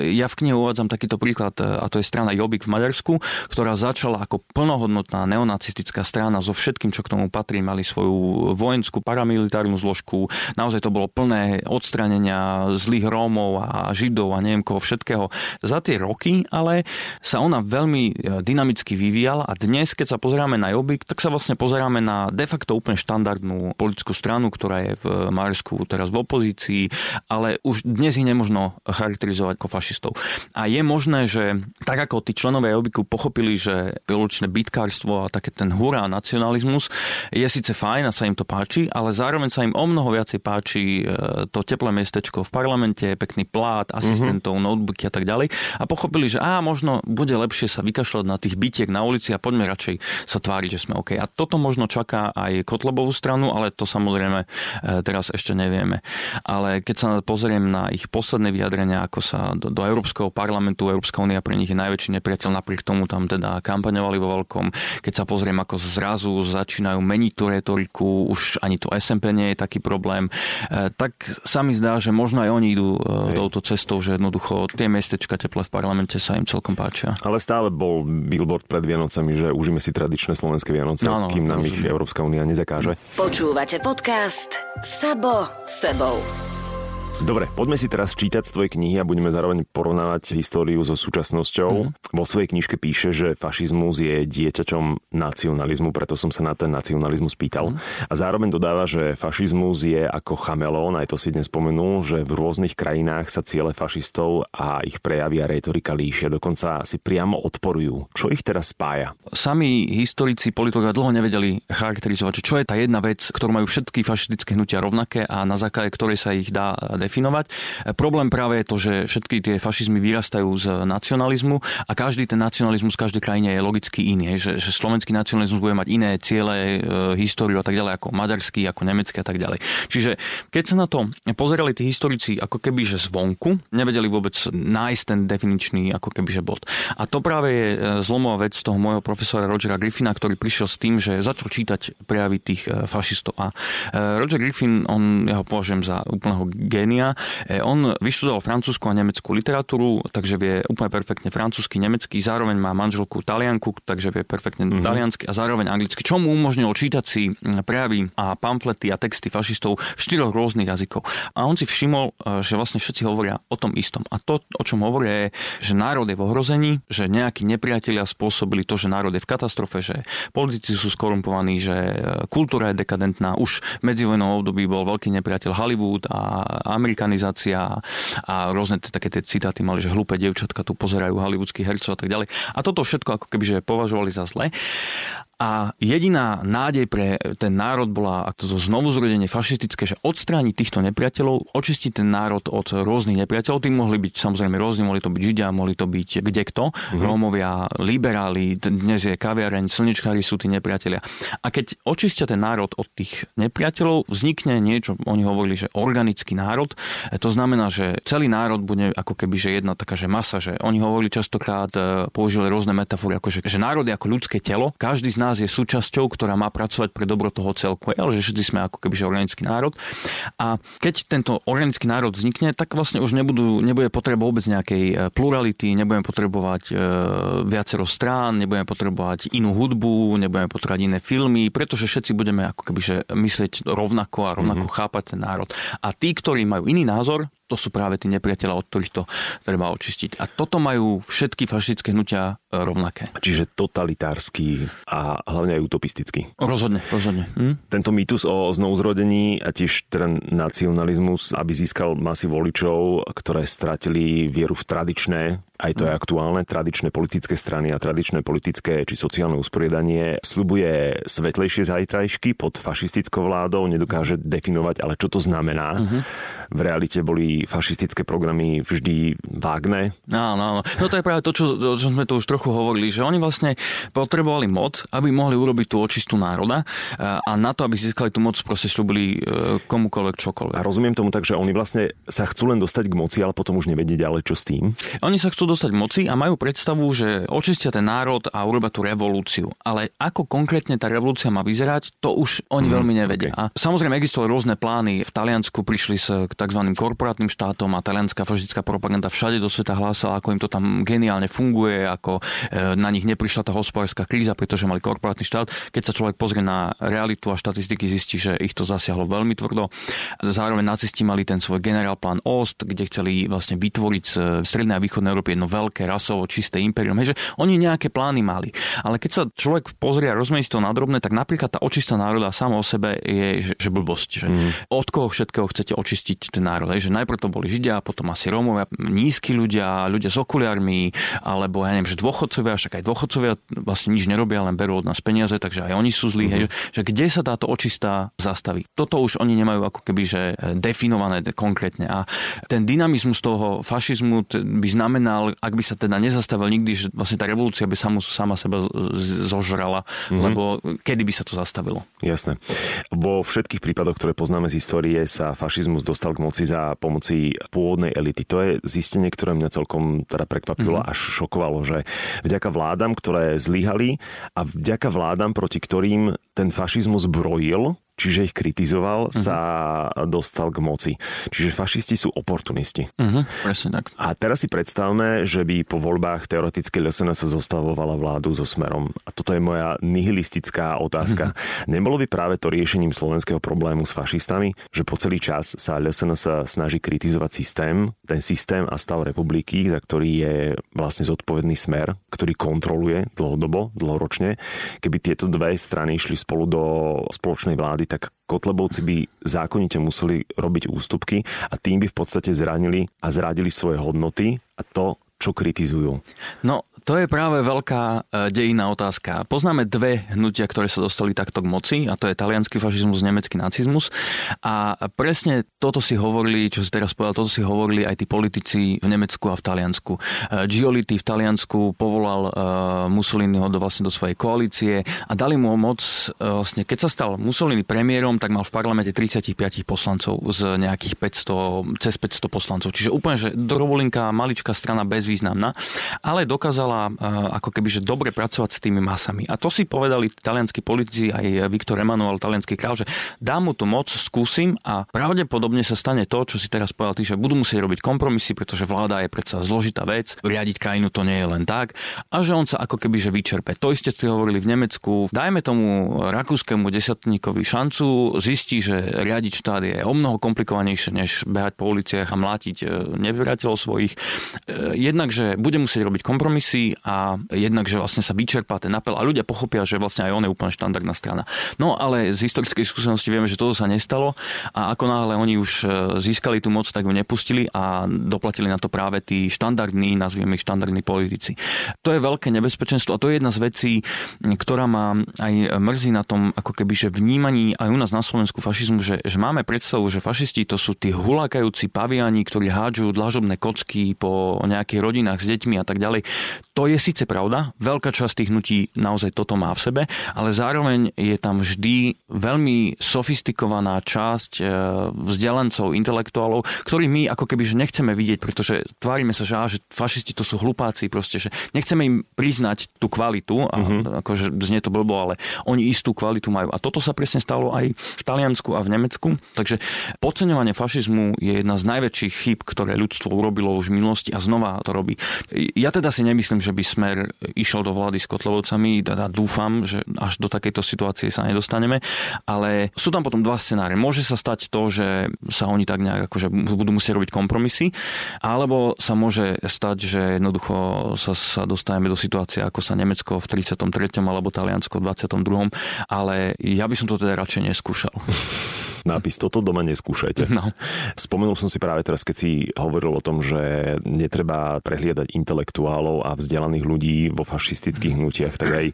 Ja v knihe uvádzam takýto príklad, a to je strana Jobbik v Maďarsku, ktorá začala ako plnohodnotná neonacistická strana so všetkým, čo k tomu patrí. Mali svoju vojenskú paramilitárnu zložku. Naozaj to bolo plné odstránenia zlých Rómov a Židov a neviem koho všetkého. Za tie roky ale sa ona veľmi dynamicky vyvíjala a dnes, keď sa pozeráme na Jobbik, tak sa vlastne pozeráme na de facto úplne štandardnú politickú stranu, ktorá je v Maďarsku teraz v opozícii, ale už dnes ich nemožno charakterizovať ako fašistov. A je možné, že tak ako tí členovia Jobbiku pochopili, že výlučné bitkárstvo a také ten hurá nacionalizmus je síce fajn a sa im to páči, ale zároveň sa im o mnoho viacej páči to teplé miestečko v parlamente, pekný plát, asistentov, mm-hmm. notebooky a tak ďalej. a pochopili, že á, možno bude lepšie sa vykašľať na tých bytiek na ulici a poďme radšej sa tváriť, že sme OK. A toto možno čaká aj Kotlebovú stranu, ale to samozrejme teraz ešte nevieme. Ale keď sa pozriem na ich posledné vyjadrenia, ako sa do, do Európskeho parlamentu, Európska únia pre nich je najväčší nepriateľ, napriek tomu tam teda kampaňovali vo veľkom. Keď sa pozriem, ako zrazu začínajú meniť tú retoriku, už ani to es en pé nie je taký problém, tak sa mi zdá, že možno aj oni idú touto cestou, že jednoducho tie miestečka teple v parlamente sa im celkom páčia. Ale stále bol billboard pred Vianocami, že užíme si tradičné slovenské Vianoce, no, no, kým nám ich Európska únia nezakáže. Počúvate podcast Sabo sebou. Dobre, poďme si teraz čítať z tvojej knihy a budeme zároveň porovnávať históriu so súčasnosťou. Mm. Vo svojej knižke píše, že fašizmus je dieťaťom nacionalizmu, preto som sa na ten nacionalizmus pýtal. Mm. A zároveň dodáva, že fašizmus je ako chameleón, aj to si dnes spomenul, že v rôznych krajinách sa ciele fašistov a ich prejavy a retorika líšia, dokonca si priamo odporujú. Čo ich teraz spája? Sami historici, politológovia dlho nevedeli charakterizovať, čo je tá jedna vec, ktorú majú všetky fašistické hnutia rovnaké a na základe ktorej sa ich dá definovať. Definovať. Problém práve je to, že všetky tie fašizmy vyrastajú z nacionalizmu a každý ten nacionalizmus v každej krajine je logicky iný. Že, že slovenský nacionalizmus bude mať iné ciele, e, históriu a tak ďalej, ako maďarský, ako nemecký a tak ďalej. Čiže keď sa na to pozerali tí historici ako keby, že zvonku, nevedeli vôbec nájsť ten definičný ako keby, že bod. A to práve je zlomová vec toho môjho profesora Rogera Griffina, ktorý prišiel s tým, že začal čítať prejavy tých fašistov. A Roger Griffin, on, ja ho považujem za úplného génia. On vyštudoval francúzsku a nemeckú literatúru, takže vie úplne perfektne francúzsky, nemecký, zároveň má manželku Talianku, takže vie perfektne mm-hmm. taliansky a zároveň anglicky, čo mu umožnilo čítať si prejavy a pamflety a texty fašistov v štyroch rôznych jazykov. A on si všimol, že vlastne všetci hovoria o tom istom. A to, o čom hovoria, je, že národ je v ohrození, že nejakí nepriatelia spôsobili to, že národ je v katastrofe, že politici sú skorumpovaní, že kultúra je dekadentná. Už medzivojnovom období bol veľký nepriateľ Hollywood a Amerika, amerikanizácia a rôzne t- také tie citáty mali, že hlúpe dievčatka tu pozerajú hollywoodských hercov a tak ďalej. A toto všetko ako kebyže považovali za zlé. A jediná nádej pre ten národ bola to znovuzrodenie fašistické, že odstrániť týchto nepriateľov, očistiť ten národ od rôznych nepriateľov. Tí mohli byť samozrejme rôzni, mohli to byť Židia, mohli to byť kdekto, mm-hmm. Rómovia, liberáli, dnes je kaviareň, slnečkári sú tí nepriatelia. A keď očistia ten národ od tých nepriateľov, vznikne niečo, oni hovorili, že organický národ. To znamená, že celý národ bude ako keby že jedna taká že masa, že oni hovorili častokrát, používali rôzne metafory, akože že národ je ako ľudské telo, každý z nás je súčasťou, ktorá má pracovať pre dobro toho celku, ale že všetci sme ako kebyže organický národ. A keď tento organický národ vznikne, tak vlastne už nebudú, nebude potreba vôbec nejakej plurality, nebudeme potrebovať e, viacero strán, nebudeme potrebovať inú hudbu, nebudeme potrebovať iné filmy, pretože všetci budeme ako kebyže myslieť rovnako a rovnako mm-hmm. chápať ten národ. A tí, ktorí majú iný názor, to sú práve tí nepriatelia, od ktorých to treba očistiť. A toto majú všetky fašistické hnutia rovnaké. Čiže totalitársky a hlavne aj utopistický. Rozhodne, rozhodne. Hm? Tento mýtus o znovuzrodení a tiež ten nacionalizmus, aby získal masy voličov, ktoré stratili vieru v tradičné, aj to je aktuálne, tradičné politické strany a tradičné politické či sociálne usporiadanie sľubuje svetlejšie zajtrajšky pod fašistickou vládou, nedokáže definovať, ale čo to znamená. Uh-huh. V realite boli fašistické programy vždy vágne. Áno, áno. No to je práve to, čo, čo sme tu už trochu hovorili, že oni vlastne potrebovali moc, aby mohli urobiť tú očistu národa a na to, aby získali tú moc, proste sľubili komukoľvek čokoľvek. A rozumiem tomu tak, že oni vlastne sa chcú len dostať k moci, ale potom už nevedieť, ale čo s tým? Oni sa chcú dostať moci a majú predstavu, že očistia ten národ a urobia tú revolúciu. Ale ako konkrétne tá revolúcia má vyzerať, to už oni mm, veľmi nevedia. Okay. A samozrejme existovali rôzne plány. V Taliansku prišli s takzvaným korporátnym štátom a talianská fašistická propaganda všade do sveta hlásala, ako im to tam geniálne funguje, ako na nich neprišla tá hospodárska kríza, pretože mali korporátny štát. Keď sa človek pozrie na realitu a štatistiky, zistí, že ich to zasiahlo veľmi tvrdo. Zároveň nacisti mali ten svoj generálplán Ost, kde chceli vlastne vytvoriť v strednej a východnej Európe no veľké rasovo čisté imperium. Hej, že oni nejaké plány mali. Ale keď sa človek pozrie a rozmení si to nadrobne, tak napríklad tá očista národa sama o sebe je že, že blbosť. Že mm. Od koho všetkého chcete očistiť ten národ? Hej, že najprv to boli Židia, potom asi Rómovia, nízki ľudia, ľudia s okuliarmi, alebo ja neviem, že dôchodcovia, však aj dôchodcovia vlastne nič nerobia, len berú od nás peniaze, takže aj oni sú zlí, mm-hmm. že kde sa táto očistá zastaví. Toto už oni nemajú ako keby že definované konkrétne. A ten dynamizmus toho fašizmu by znamenal, ak by sa teda nezastavil nikdy, že vlastne tá revolúcia by samu, sama seba zožrala, mm-hmm. lebo kedy by sa to zastavilo. Jasné. Vo všetkých prípadoch, ktoré poznáme z histórie, sa fašizmus dostal k moci za pomoci pôvodnej elity. To je zistenie, ktoré mňa celkom teda prekvapilo mm-hmm. až šokovalo, že vďaka vládam, ktoré zlyhali a vďaka vládam, proti ktorým ten fašizmus brojil, čiže ich kritizoval, uh-huh. sa dostal k moci. Čiže fašisti sú oportunisti. Uh-huh. Presne tak. A teraz si predstavme, že by po voľbách teoreticky es en es zostavovala vládu so Smerom. A toto je moja nihilistická otázka. Uh-huh. Nebolo by práve to riešením slovenského problému s fašistami, že po celý čas sa es en es snaží kritizovať systém, ten systém a stav republiky, za ktorý je vlastne zodpovedný Smer, ktorý kontroluje dlhodobo, dlhoročne. Keby tieto dve strany išli spolu do spoločnej vlády, tak Kotlebovci by zákonite museli robiť ústupky a tým by v podstate zranili a zradili svoje hodnoty a to, čo kritizujú. No, to je práve veľká dejinná otázka. Poznáme dve hnutia, ktoré sa dostali takto k moci, a to je taliansky fašizmus, nemecký nacizmus. A presne toto si hovorili, čo si teraz povedal, toto si hovorili aj tí politici v Nemecku a v Taliansku. Giolitti v Taliansku povolal Mussoliniho do, vlastne do svojej koalície a dali mu moc, vlastne keď sa stal Mussolini premiérom, tak mal v parlamente tridsaťpäť poslancov z nejakých päťsto, cez päťsto poslancov. Čiže úplne, že drobolinká, maličká strana, bezvýznamná, ale dokázal ako keby, že dobre pracovať s tými masami. A to si povedali talianskí politici, aj Viktor Emanuel, talianský kráľ, že dám mu tú moc, skúsim a pravdepodobne sa stane to, čo si teraz povedal ty, že budú musieť robiť kompromisy, pretože vláda je predsa zložitá vec, riadiť krajinu to nie je len tak a že on sa ako keby, že vyčerpe. To isté ste hovorili v Nemecku, dajme tomu rakúskému desiatníkovi šancu, zistí, že riadiť štát je o mnoho komplikovanejšie, než behať po uliciach a mlátiť nepriateľov svojich. Jednakže bude musieť robiť kompromisy a jednak, že vlastne sa vyčerpá ten apel a ľudia pochopia, že vlastne aj on je úplne štandardná strana. No ale z historickej skúsenosti vieme, že toto sa nestalo a ako náhle oni už získali tú moc, tak ju nepustili a doplatili na to práve tí štandardní, nazvieme ich štandardní politici. To je veľké nebezpečenstvo a to je jedna z vecí, ktorá ma aj mrzí na tom, ako keby, že vnímaní aj u nás na Slovensku fašizmu, že, že máme predstavu, že fašisti to sú tí hulákajúci paviani, ktorí hádžu dlažobné kocky po nejakých rodinách s deťmi a tak ďalej. To je síce pravda, veľká časť tých hnutí naozaj toto má v sebe, ale zároveň je tam vždy veľmi sofistikovaná časť vzdelancov, intelektuálov, ktorých my ako keby že nechceme vidieť, pretože tvárime sa, že, á, že fašisti to sú hlupáci, proste, že nechceme im priznať tú kvalitu, a mm-hmm. akože znie to blbo, ale oni istú kvalitu majú. A toto sa presne stalo aj v Taliansku a v Nemecku, takže podceňovanie fašizmu je jedna z najväčších chýb, ktoré ľudstvo urobilo už v minulosti a znova to robí. Ja teda si nemyslím, že by Smer išiel do vlády s Kotlebovcami, teda dúfam, že až do takejto situácie sa nedostaneme, ale sú tam potom dva scenáre. Môže sa stať to, že sa oni tak nejak akože budú musieť robiť kompromisy, alebo sa môže stať, že jednoducho sa, sa dostaneme do situácie, ako sa Nemecko v tridsiatom treťom alebo Taliansko v dvadsiatom druhom, ale ja by som to teda radšej neskúšal. Nápis, toto doma neskúšajte. No. Spomenul som si práve teraz, keď si hovoril o tom, že netreba prehliadať intelektuálov a vzdelaných ľudí vo fašistických hnutiach, tak aj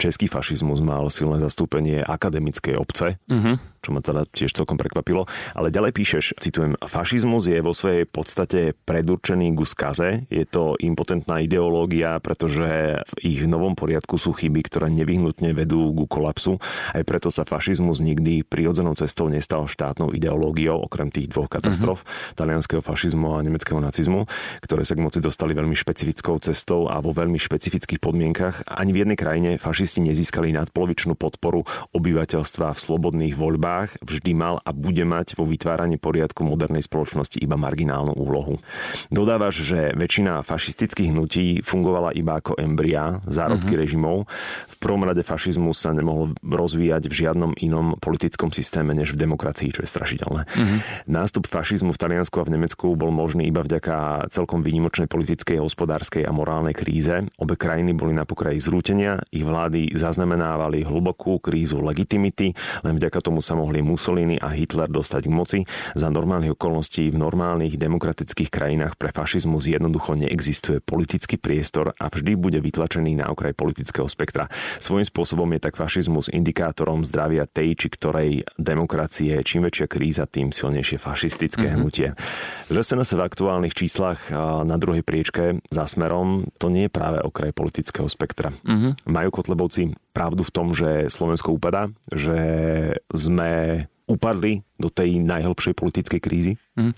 český fašizmus mal silné zastúpenie akademickej obce. Uh-huh. Čo ma teda tiež celkom prekvapilo. Ale ďalej píšeš, citujem, fašizmus je vo svojej podstate predurčený ku skaze. Je to impotentná ideológia, pretože v ich novom poriadku sú chyby, ktoré nevyhnutne vedú ku kolapsu. Aj preto sa fašizmus nikdy prirodzenou cestou nestal štátnou ideológiou, okrem tých dvoch katastrof, uh-huh. talianskeho fašizmu a nemeckého nacizmu, ktoré sa k moci dostali veľmi špecifickou cestou a vo veľmi špecifických podmienkach. Ani v jednej krajine fašisti nezískali nadpolovičnú podporu obyvateľstva v slobodných voľbách. Vždy mal a bude mať vo vytváraní poriadku modernej spoločnosti iba marginálnu úlohu. Dodávaš, že väčšina fašistických hnutí fungovala iba ako embryá, zárodky uh-huh. režimov. V prvom rade fašizmus sa nemohol rozvíjať v žiadnom inom politickom systéme než v demokracii, čo je strašidelné. Uh-huh. Nástup fašizmu v Taliansku a v Nemecku bol možný iba vďaka celkom výnimočnej politickej, hospodárskej a morálnej kríze. Obe krajiny boli na pokraji zrútenia, ich vlády zaznamenávali hlbokú krízu legitimity, len vďaka tomu sa mohli Mussolini a Hitler dostať k moci, za normálnych okolností v normálnych demokratických krajinách pre fašizmus jednoducho neexistuje politický priestor a vždy bude vytlačený na okraj politického spektra. Svojím spôsobom je tak fašizmus indikátorom zdravia tej či ktorej demokracie. Čím väčšia kríza, tým silnejšie fašistické mm-hmm. hnutie. es en es v aktuálnych číslach na druhej priečke za Smerom, to nie je práve okraj politického spektra. Mm-hmm. Majú kotlebovci pravdu v tom, že Slovensko upadá, že sme upadli do tej najhlbšej politickej krízy? Mm.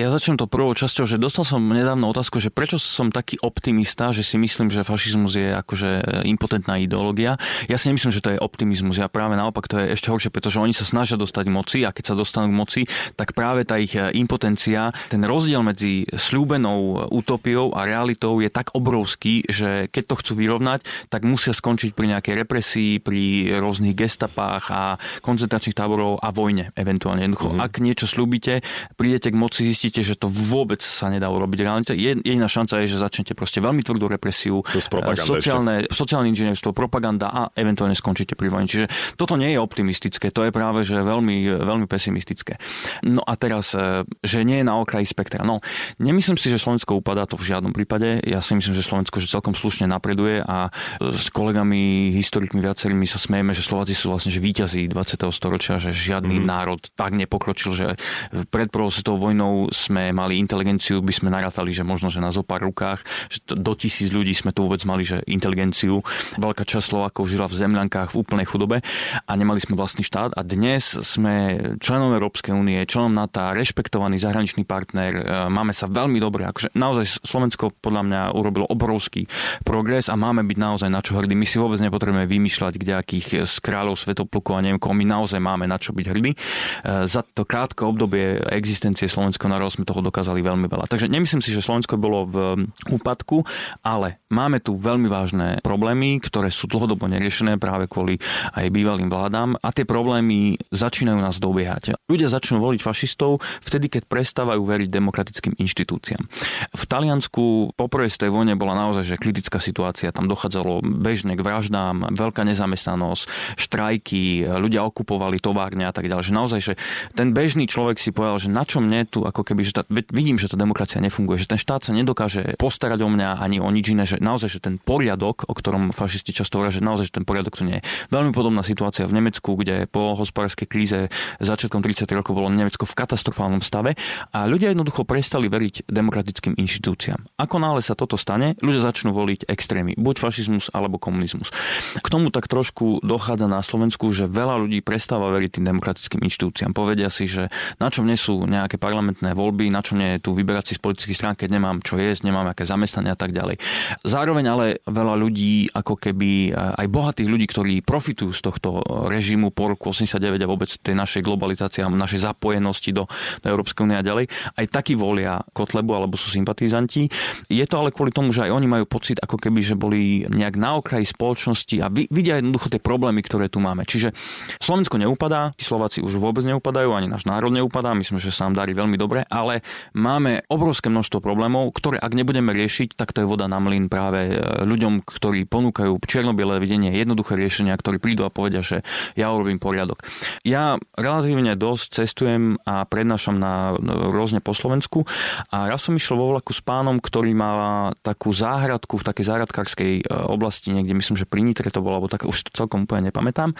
Ja začnem to prvou časťou, že dostal som nedávno otázku, že prečo som taký optimista, že si myslím, že fašizmus je akože impotentná ideológia. Ja si nemyslím, že to je optimizmus. Ja práve naopak, to je ešte horšie, pretože oni sa snažia dostať moci a keď sa dostanú k moci, tak práve tá ich impotencia, ten rozdiel medzi sľúbenou utopiou a realitou je tak obrovský, že keď to chcú vyrovnať, tak musia skončiť pri nejakej represii, pri rôznych gestapách a koncentračných táborov a vojne eventuálne. Jednoducho, mm-hmm. ak niečo slúbite, prídete k moci, zistíte, že to vôbec sa nedá urobiť. Reálne jediná šanca je, že začnete proste veľmi tvrdú represiu, sociálne, sociálne inžinierstvo, propaganda a eventuálne skončíte pri vojni. Čiže toto nie je optimistické, to je práve že veľmi, veľmi pesimistické. No a teraz, že nie je na okraji spektra. No, nemyslím si, že Slovensko upadá, to v žiadnom prípade. Ja si myslím, že Slovensko že celkom slušne napreduje a s kolegami, historikmi viacerými sa smejeme, že Slováci sú vlastne že víťazi dvadsiateho storočia, že žiadny mm. národ tak nepokročil, že pred prvou svetovou vojnou sme mali inteligenciu, by sme narátali, že možno, že na zo pár rukách, že do tisíc ľudí sme tu vôbec mali, že inteligenciu. Veľká časť Slovákov žila v zemľankách v úplnej chudobe a nemali sme vlastný štát a dnes sme členom Európskej únie, členom NATO, rešpektovaný zahraničný partner, máme sa veľmi dobre, akože naozaj Slovensko podľa mňa urobilo obrovský progres a máme byť naozaj na čo hrdí. My si vôbec nepotrebujeme vymýšľať kdejakých z kráľov Svätoplukov a neviem koho, my naozaj máme na čo byť hrdí. Za to krátke obdobie existencie slovenského národa sme toho dokázali veľmi veľa. Takže nemyslím si, že Slovensko bolo v úpadku, ale máme tu veľmi vážne problémy, ktoré sú dlhodobo neriešené práve kvôli aj bývalým vládám a tie problémy začínajú nás dobiehať. Ľudia začnú voliť fašistov vtedy, keď prestávajú veriť demokratickým inštitúciám. V Taliansku po prvej svetovej vojne bola naozaj že kritická situácia, tam dochádzalo bežne k vraždám, veľká nezamestnanosť, štrajky, ľudia okupovali továrne a tak ďalej. Že naozaj, že ten bežný človek si povedal, že na čo mne tu, ako keby, že tá, vidím, že tá demokracia nefunguje, že ten štát sa nedokáže postarať o mňa ani o nič iné, že naozaj, že ten poriadok, o ktorom fašisti často hovoria, že naozaj, že ten poriadok tu nie je. Veľmi podobná situácia v Nemecku, kde po hospodárskej kríze začiatkom tridsiatych rokov bolo Nemecko v katastrofálnom stave a ľudia jednoducho prestali veriť demokratickým inštitúciám. Ako náhle sa toto stane, ľudia začnú voliť extrémy, buď fašizmus alebo komunizmus. K tomu tak trošku dochádza na Slovensku, že veľa ľudí prestáva veriť tým demokratickým inštitúciám. Povedia si, že na čo mne sú nejaké parlamentné voľby, na čo mne je tu vyberať si z politických strán, keď nemám čo jesť, nemám aké zamestnania a tak ďalej. Zároveň ale veľa ľudí, ako keby aj bohatých ľudí, ktorí profitujú z tohto režimu po roku osemdesiatdeväť a vôbec tej našej globalizácie a našej zapojenosti do, do Európskej únie a ďalej, aj takí volia Kotlebu alebo sú sympatizanti. Je to ale kvôli tomu, že aj oni majú pocit, ako keby že boli nejak na okraji spoločnosti a vidia jednoducho tie problémy, ktoré tu máme. Čiže Slovensko neupadá, Slováci už vôbec neupadajú, ani náš národ neupadá, myslím, že sa nám darí veľmi dobre, ale máme obrovské množstvo problémov, ktoré ak nebudeme riešiť, tak to je voda na mlyn práve ľuďom, ktorí ponúkajú čierno-biele videnie, jednoduché riešenia, ktorí prídu a povedia, že ja urobím poriadok. Ja relatívne dosť cestujem a prednášam na rôzne po Slovensku a raz som išiel vo vlaku s pánom, ktorý má takú záhradku v takej záhradkárskej oblasti, niekde myslím, že pri Nitre to bolo, alebo tak už to celkom úplne nepamätám.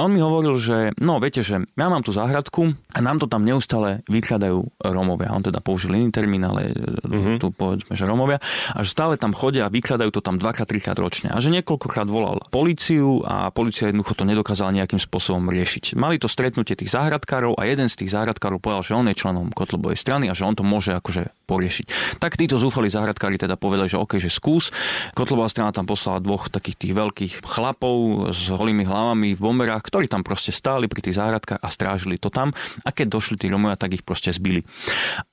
No on mi hovoril, že no viete, že ja mám tú záhradku a nám to tam neustále vykladajú Rómovia. On teda použil iný termín, ale mm-hmm. tu povedzme, že Rómovia. A že stále tam chodia a vykladajú to tam dvakrát, trikrát ročne. A že niekoľkokrát volal políciu a polícia jednoducho to nedokázala nejakým spôsobom riešiť. Mali to stretnutie tých záhradkárov a jeden z tých záhradkárov povedal, že on je členom Kotlebovej strany a že on to môže akože poriešiť. Tak títo zúfali záhradkári teda povedali, že OK, že skús. Kotlebová strana tam poslala dvoch takých tých veľkých chlapov s holými hlavami v bomberách, ktorí tam proste stáli pri tých záhradkách a strážili to tam a keď došli tí Rómovia, tak ich proste zbili.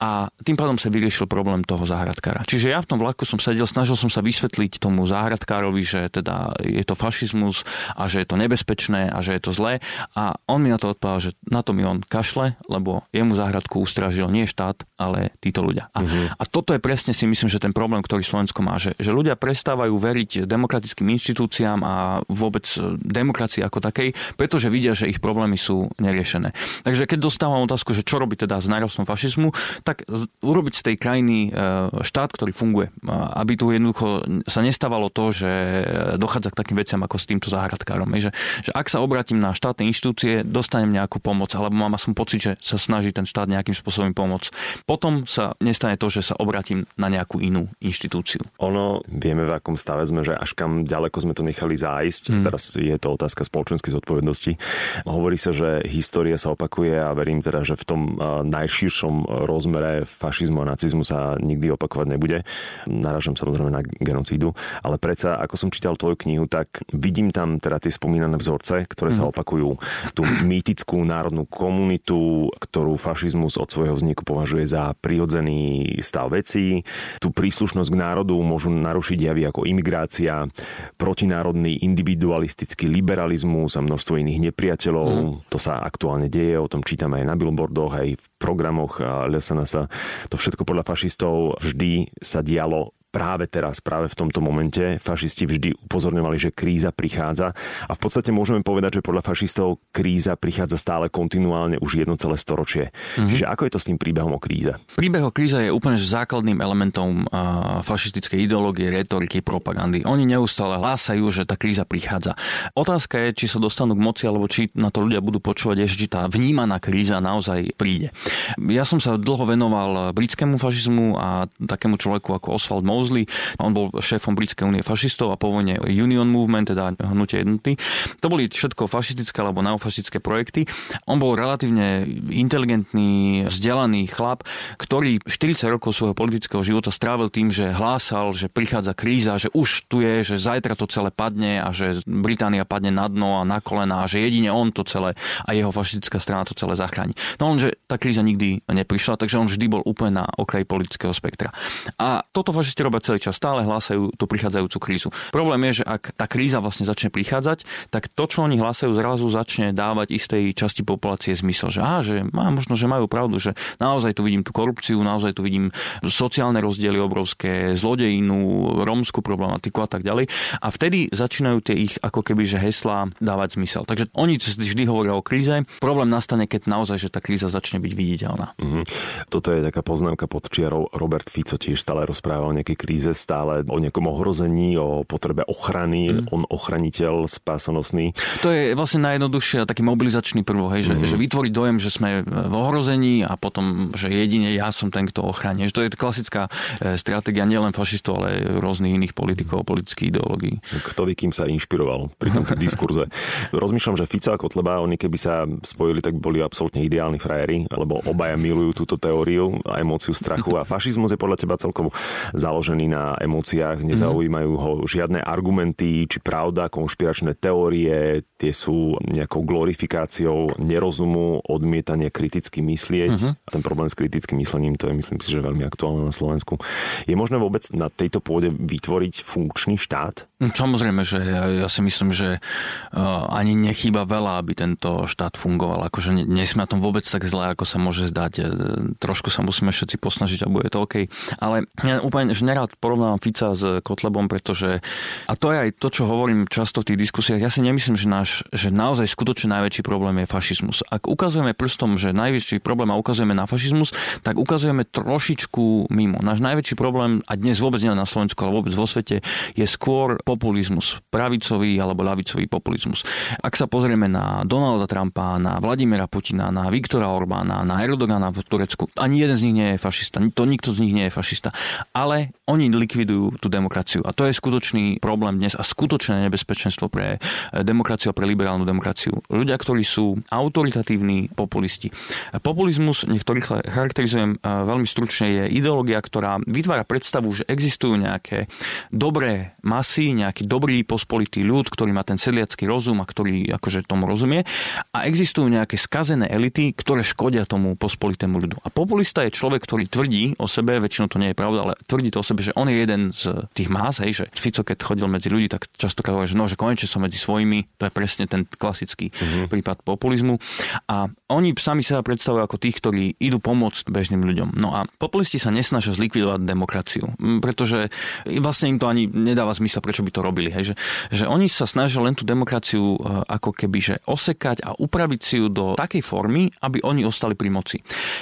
A tým pádom sa vyriešil problém toho záhradkára. Čiže ja v tom vlaku som sedel, snažil som sa vysvetliť tomu záhradkárovi, že teda je to fašizmus a že je to nebezpečné a že je to zlé a on mi na to odpovedal, že na to mi on kašle, lebo jemu záhradku ustrážil nie štát, ale títo ľudia. A Mm-hmm. A toto je presne, si myslím, že ten problém, ktorý Slovensko má, že, že ľudia prestávajú veriť demokratickým inštitúciám a vôbec demokracii ako takej, pretože vidia, že ich problémy sú neriešené. Takže keď dostávam otázku, že čo robiť teda s nárastom fašizmu, tak urobiť z tej krajiny štát, ktorý funguje, aby tu jednoducho sa nestávalo to, že dochádza k takým veciam ako s týmto záhradkárom. Že, že ak sa obrátim na štátne inštitúcie, dostanem nejakú pomoc, alebo mám aspoň pocit, že sa snaží ten štát nejakým spôsobom pomôcť. Potom sa nestane to, že sa obrátim na nejakú inú inštitúciu. Ono, vieme v akom stave sme, že až kam ďaleko sme to nechali zájsť. Mm. Teraz je to otázka spoločenskej zodpovednosti. Hovorí sa, že história sa opakuje a verím teda, že v tom najširšom rozmere fašizmu a nacizmu sa nikdy opakovať nebude. Narážam samozrejme na genocídu, ale predsa, ako som čítal tvoju knihu, tak vidím tam teda tie spomínané vzorce, ktoré sa opakujú. Tú mýtickú národnú komunitu, ktorú fašizmus od svojho vzniku považuje za prirodzený stav vecí. Tú príslušnosť k národu môžu narušiť javy ako imigrácia, protinárodný individualistický liberalizmus a množstvo iných nepriateľov. Mm. To sa aktuálne deje, o tom čítame aj na billboardoch, aj v programoch el es en es. To všetko podľa fašistov vždy sa dialo práve teraz, práve v tomto momente. Fašisti vždy upozorňovali, že kríza prichádza a v podstate môžeme povedať, že podľa fašistov kríza prichádza stále kontinuálne už jedno celé storočie. Mm-hmm. Čiže ako je to s tým príbehom o kríze? Príbeh o kríze je úplne základným elementom fašistickej ideológie, retoriky, propagandy. Oni neustále hlásajú, že tá kríza prichádza. Otázka je, či sa dostanú k moci, alebo či na to ľudia budú počúvať, ešte či tá vnímaná kríza naozaj príde. Ja som sa dlho venoval britskému fašizmu a takému človeku ako Oswald Mosley. On bol šéfom Britskej únie fašistov a po vojne Union Movement, teda hnutie jednoty. To boli všetko fašistické alebo neofašistické projekty. On bol relatívne inteligentný, vzdelaný chlap, ktorý štyridsať rokov svojho politického života strávil tým, že hlásal, že prichádza kríza, že už tu je, že zajtra to celé padne a že Británia padne na dno a na kolená a že jedine on to celé a jeho fašistická strana to celé zachráni. No lenže tá kríza nikdy neprišla, takže on vždy bol úplne na okraji politického spektra. A toto fašisti robia celý čas, stále hlásajú tú prichádzajúcu krízu. Problém je, že ak tá kríza vlastne začne prichádzať, tak to, čo oni hlásajú, zrazu začne dávať istej časti populácie zmysel, že á, že má, možno, že majú pravdu, že naozaj tu vidím tú korupciu, naozaj tu vidím sociálne rozdiely obrovské, zlodejinu, rómsku problematiku a tak ďalej. A vtedy začínajú tie ich ako keby že heslá dávať zmysel. Takže oni vždy hovoria o kríze. Problém nastane, keď naozaj že tá kríza začne byť viditeľná. Mm-hmm. Toto je taká poznámka pod čiarou. Robert Fico tiež stále rozpráva o nejakej kríze, stále o nejakom ohrození, o potrebe ochrany, mm. on ochraniteľ, spásonosný. To je vlastne najjednoduchšie taký mobilizačný prvok, že, mm. že vytvoriť dojem, že sme v ohrození a potom, že jedine ja som ten, kto ochráni. To je klasická stratégia nielen fašistov, ale rôznych iných politikov, politických ideológií. Kto vie, kým sa inšpiroval pri tomto diskurze. Rozmýšľam, že Fico a Kotleba, oni keby sa spojili, tak boli absolútne ideálni frajeri, lebo obaja milujú túto teóriu a emóciu strachu a fašizmus je podľa teba celkovo založený na emóciách, nezaujímajú ho žiadne argumenty, či pravda, konšpiračné teórie, tie sú nejakou glorifikáciou nerozumu, odmietanie kriticky myslieť. Uh-huh. Ten problém s kritickým myslením, to je myslím si, že veľmi aktuálne na Slovensku. Je možné vôbec na tejto pôde vytvoriť funkčný štát? Samozrejme, že ja, ja si myslím, že uh, ani nechýba veľa, aby tento štát fungoval. Akože nie, nie sme na tom vôbec tak zle, ako sa môže zdať. Trošku sa musíme všetci posnažiť a bude to OK. Ale ja úplne, že nerád porovnávam Fica s Kotlebom, pretože, a to je aj to, čo hovorím často v tých diskusiách, ja si nemyslím, že, náš, že naozaj skutočne najväčší problém je fašizmus. Ak ukazujeme prstom, že najväčší problém a ukazujeme na fašizmus, tak ukazujeme trošičku mimo. Náš najväčší problém, a dnes vôbec nie na Slovensku, ale vôbec vo svete, je skôr populizmus, pravicový alebo ľavicový populizmus. Ak sa pozrieme na Donalda Trumpa, na Vladimira Putina, na Viktora Orbána, na Erdogana v Turecku, ani jeden z nich nie je fašista. To nikto z nich nie je fašista. Ale oni likvidujú tú demokraciu. A to je skutočný problém dnes a skutočné nebezpečenstvo pre demokraciu a pre liberálnu demokraciu. Ľudia, ktorí sú autoritatívni populisti. Populizmus, niektorých charakterizujem veľmi stručne, je ideológia, ktorá vytvára predstavu, že existujú nejaké dobré masy, nejaký dobrý pospolitý ľud, ktorý má ten sedliacky rozum a ktorý akože tomu rozumie. A existujú nejaké skazené elity, ktoré škodia tomu pospolitému ľudu. A populista je človek, ktorý tvrdí o sebe, väčšinou to nie je pravda, ale tvrdí to o sebe, že on je jeden z tých más, hej, že Fico, keď chodil medzi ľudí, tak častokrát hovoril, že no, že konečne som medzi svojimi, to je presne ten klasický mm-hmm. prípad populizmu. A oni sami seba predstavujú ako tých, ktorí idú pomôcť bežným ľuďom. No a populisti sa nesnažia zlikvidovať demokraciu, pretože vlastne im to ani nedáva zmysel, prečo by to robili. Hej, že, že oni sa snažia len tú demokraciu ako keby že osekať a upraviť si ju do takej formy, aby oni ostali pri moci.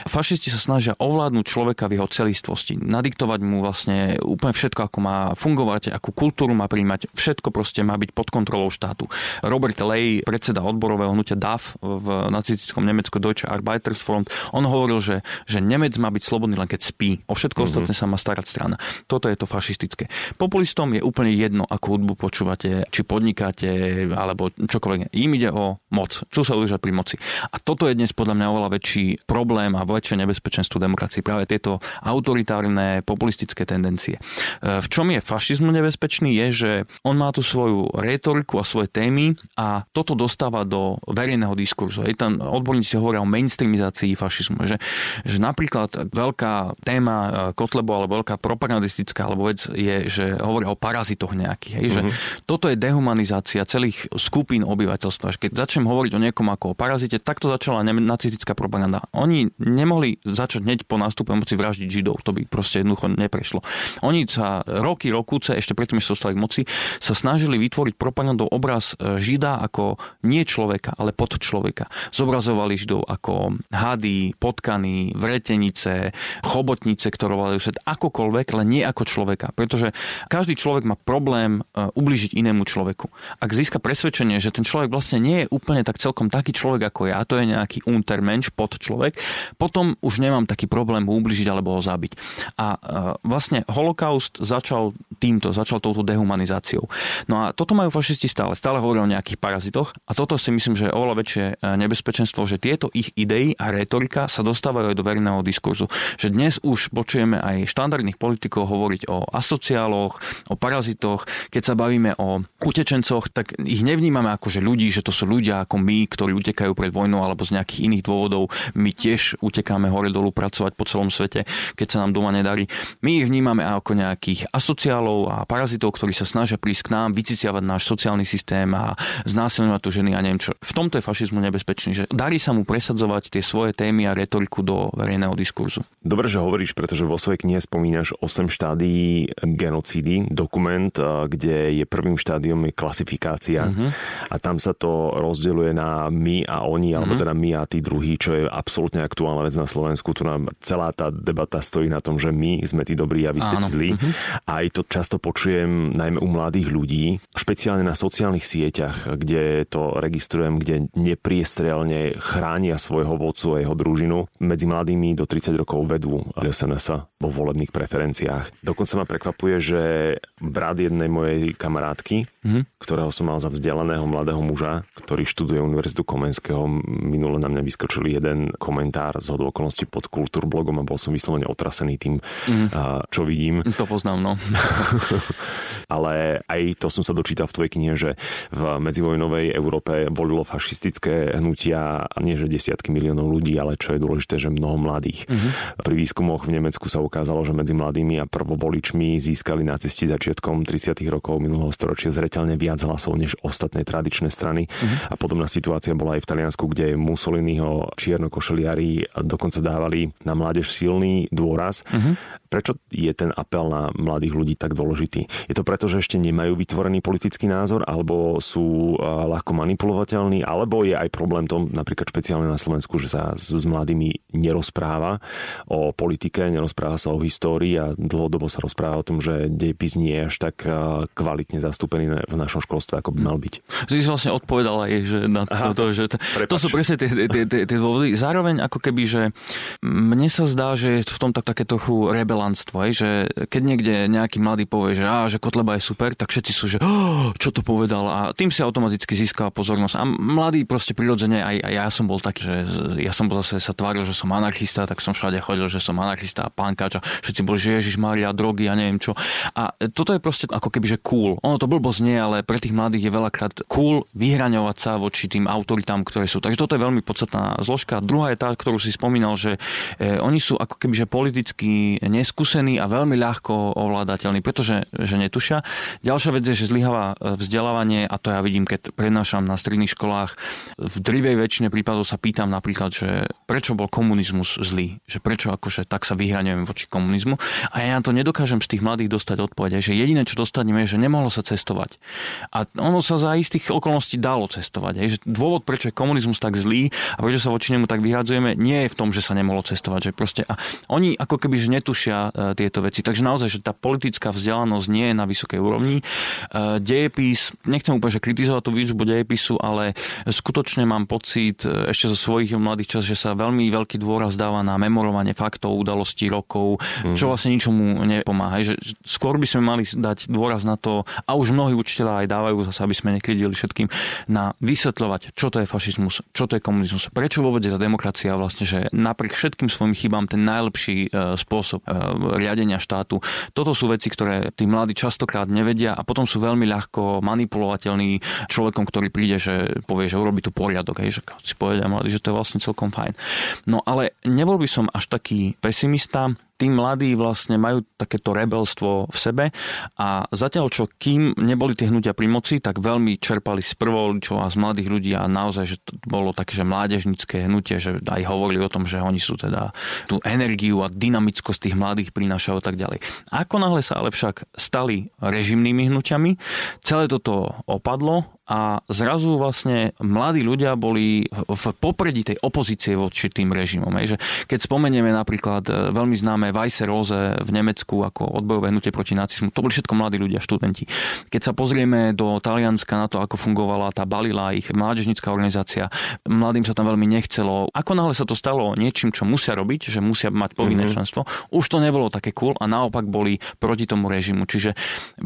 Fašisti sa snažia ovládnuť človeka v jeho celistvosti, nadiktovať mu vlastne úplne všetko, ako má fungovať, akú kultúru má prijímať, všetko proste má byť pod kontrolou štátu. Robert Ley, predseda odborového hnutia D A F v nacistickom Nemecku, Deutsche Arbeitersfront, on hovoril, že, že Nemec má byť slobodný len keď spí. O všetko mm-hmm. ostatné sa má starať strana. Toto je to fašistické. Populistom je úplne jedno, akú hudbu počúvate, či podnikáte, alebo čokoľvek. Im ide o moc. Chcú sa udržať pri moci. A toto je dnes podľa mňa oveľa väčší problém a väčšie nebezpečenstvo demokracie. Práve tieto autoritárne, populistické tendencie. V čom je fašizmu nebezpečný je, že on má tu svoju retoriku a svoje témy a toto dostáva do verejného diskurzu. Hej, tam odborníci hovoria o mainstreamizácii fašizmu. Že, že napríklad veľká téma Kotlebova alebo veľká propagandistická alebo vec je, že hovoria o parazitoch nejakých. Hej, mm-hmm. že toto je dehumanizácia celých skupín obyvateľstva. Keď začnem hovoriť o niekom ako o parazite, takto začala nacistická propaganda. Oni nemohli začať hneď po nástupe moci vraždiť Židov. To by proste jednoducho neprešlo. Oni sa roky, rokúce, ešte predtým, než sa dostali k moci, sa snažili vytvoriť propagandou obraz Žida ako nie človeka, ale pod človeka. Zobrazovali Židov ako hady, potkany, vretenice, chobotnice, ktoré volajú sa akokoľvek, ale nie ako človeka. Pretože každý človek má problém ublížiť inému človeku. Ak získa presvedčenie, že ten človek vlastne nie je úplne tak celkom taký človek ako ja, to je nejaký untermensch, podčlovek, potom už nemám taký problém ho ublížiť alebo ho zabiť. A vlastne holokaust začal týmto, začal touto dehumanizáciou. No a toto majú fašisti stále. Stále hovoria o nejakých parazitoch a toto si myslím, že je oveľa väčšie nebezpečenstvo, že tieto ich idei a retorika sa dostávajú aj do verejného diskurzu. Že dnes už počujeme aj štandardných politikov hovoriť o asociáloch, o parazitoch. Keď sa bavíme o utečencoch, tak ich nevnímame ako že ľudí, že to sú ľudia ako my, ktorí utekajú pred vojnou alebo z nejakých iných dôvodov. My tiež utekáme hore dolu pracovať po celom svete, keď sa nám doma nedarí. My ich vnímame ako nejakých asociálov a parazitov, ktorí sa snažia prísť k nám, vyciciavať náš sociálny systém a znásilňovať tu ženy a neviem čo. V tomto je fašizmu nebezpečný, že darí sa mu presadzovať tie svoje témy a retoriku do verejného diskurzu. Dobre, že hovoríš, pretože vo svojej knihe spomínaš osem štádií genocídy, dokument, kde je prvým štádiom je klasifikácia mm-hmm. a tam sa to rozdeľuje na my a oni, alebo mm-hmm. teda my a tí druhí, čo je absolútne aktuálna vec na Slovensku. Tu nám celá tá debata stojí na tom, že my sme tí dobrí a vy ste tí zlí. Mm-hmm. Aj to často počujem najmä u mladých ľudí, špeciálne na sociálnych sieťach, kde to registrujem, kde nepriestrelne chránia svojho vodcu a jeho družinu. Medzi mladými do tridsať rokov vedú es en es vo volebných preferenciách. Dokonca ma prekvapuje, že brat jednej mojej kamarátky, mm-hmm. ktorého som mal za vzdelaného mladého muža, ktorý študuje Univerzitu Komenského, minule na mňa vyskočil jeden komentár z hodou okolností pod Kultúrblogom a bol som vyslovene otrasený tým, mm-hmm. čo vidím. To poznám, no. Ale aj to som sa dočítal v tvojej knihe, že v medzivojnovej Európe volilo fašistické hnutia nie že desiatky miliónov ľudí, ale čo je dôležité, že mnoho mladých. Mm-hmm. Pri výskumoch v Nemecku sa ukázalo, že medzi mladými a prvoboličmi získali nacisti začiatkom tridsiatych rokov minulého storočia zreteľne viac hlasov než ostatné tradičné strany. Uh-huh. A podobná situácia bola aj v Taliansku, kde Mussoliniho čiernokošeliari dokonca dávali na mládež silný dôraz. Uh-huh. Prečo je ten apel na mladých ľudí tak dôležitý? Je to preto, že ešte nemajú vytvorený politický názor, alebo sú ľahko manipulovateľní, alebo je aj problém tom, napríklad špeciálne na Slovensku, že sa s mladými nerozpráva o politike, nerozpráva sa o histórii a dlhodobo sa rozpráva o tom, že dejepis nie je až tak kvalitne zastúpený v našom školstve, ako by mal byť. Ty si vlastne odpovedala jej, že na to, Aha, že to, to sú presne tie, tie, tie, tie dôvody. Zároveň ako keby, že mne sa zdá, že je v tom tak, také trochu rebelantstvo, že keď niekde nejaký mladý povie, že, á, že Kotleba je super, tak všetci sú, že oh, čo to povedal a tým si automaticky získava pozornosť. A mladý proste prirodzene, aj, aj ja som bol taký, že ja som bol zase sa tváril, že som anarchista, tak som všade chodil, že som anarchista a pánkač a všetci boli, že Ježišmária, drogy a neviem čo. A toto je proste ako keby, že cool. Ono to blbo znie, ale pre tých mladých je veľakrát cool vyhraňovať sa voči tým autoritám, ktoré sú. Takže toto je veľmi podstatná zložka. Druhá je tá, ktorú si spomínal, že eh, oni sú ako keby, že politicky neskúsení a veľmi ľahko ovládateľní, pretože že netušia. Ďalšia vec je, že zlyháva vzdelávanie a to ja vidím, keď prednášam na stredných školách. V drvej väčšine prípadov sa pýtam napríklad, že prečo bol komunizmus zlý? Že prečo akože tak sa vyhraňujem voči komunizmu? A ja to nedokážem z tých mladých dostať odpovede, že jediné, čo dostaneme, je, že nemohlo sa cestovať. A ono sa za istých okolností dalo cestovať. Hej? Že dôvod, prečo je komunizmus tak zlý a prečo sa voči nemu tak vyhradzujeme, nie je v tom, že sa nemohlo cestovať. Že proste, a oni ako keby že netušia tieto veci. Takže naozaj, že tá politická vzdelanosť nie je na vysokej úrovni. Dejepis, nechcem úplne že kritizovať tú výučbu dejepisu, ale skutočne mám pocit ešte zo svojich mladých čas, že sa veľmi veľký dôraz dáva na memorovanie faktov, udalostí, rokov, mm. čo vlastne ničomu nepomáha. Že skôr by sme mali dať dôraz na to, a už mnohí učitelia aj dávajú zase, aby sme nekriedili všetkým, na vysvetľovať, čo to je fašizmus, čo to je komunizmus, prečo vôbec je tá demokracia vlastne, že napriek všetkým svojim chybám ten najlepší spôsob riadenia štátu. Toto sú veci, ktoré tí mladí častokrát nevedia a potom sú veľmi ľahko manipulovateľní človekom, ktorý príde, že povie, že urobí tu poriadok, hej, že si povedia mladí, že to je vlastne celkom fajn. No ale nebol by som až taký pesimista. Tí mladí vlastne majú takéto rebelstvo v sebe a zatiaľ, čo kým neboli tie hnutia pri moci, tak veľmi čerpali z prvoličov a z mladých ľudí a naozaj, že to bolo také, že mládežnické hnutie, že aj hovorili o tom, že oni sú teda tú energiu a dynamickosť tých mladých prinášajú a tak ďalej. Ako náhle sa ale však stali režimnými hnutiami, celé toto opadlo a zrazu vlastne mladí ľudia boli v popredí tej opozície voči tým režimom. Hej, že keď spomenieme napríklad veľmi známe Weiße Rose v Nemecku ako odbojové hnutie proti nacizmu, to boli všetko mladí ľudia, študenti. Keď sa pozrieme do Talianska na to, ako fungovala tá Balila, ich mládežnická organizácia, mladým sa tam veľmi nechcelo. Ako náhle sa to stalo niečím, čo musia robiť, že musia mať povinné mm-hmm. členstvo, už to nebolo také cool a naopak boli proti tomu režimu. Čiže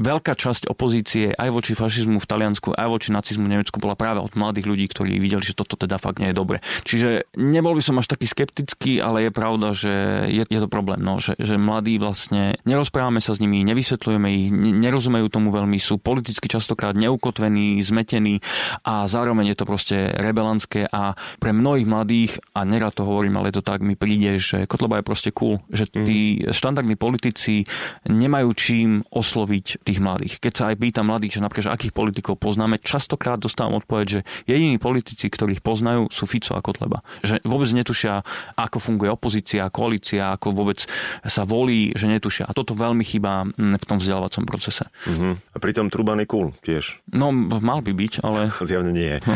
veľká časť opozície aj voči fašizmu v Taliansku, aj voči nacizmu v Nemecku bola práve od mladých ľudí, ktorí videli, že toto teda fakt nie je dobre. Čiže nebol by som až taký skeptický, ale je pravda, že je, je to problém, no, že, že mladí vlastne nerozprávame sa s nimi, nevysvetľujeme ich, nerozumejú tomu veľmi, sú politicky častokrát neukotvení, zmetení a zároveň je to proste rebelanské a pre mnohých mladých, a nerad to hovorím, ale to tak mi príde, že Kotleba je proste cool, že tí mm. štandardní politici nemajú čím osloviť tých mladých. Keď sa aj pýta mladých, že napríklad, že akých politikov poznáme, častokrát dostávam odpoveď, že jediní politici, ktorých poznajú, sú Fico a Kotleba. Že vôbec netušia, ako funguje opozícia, koalícia, ako vôbec sa volí, že netušia. A toto veľmi chýba v tom vzdelávacom procese. Uh-huh. A pritom Truban je cool tiež. No, mal by byť, ale... Zjavne nie je. No.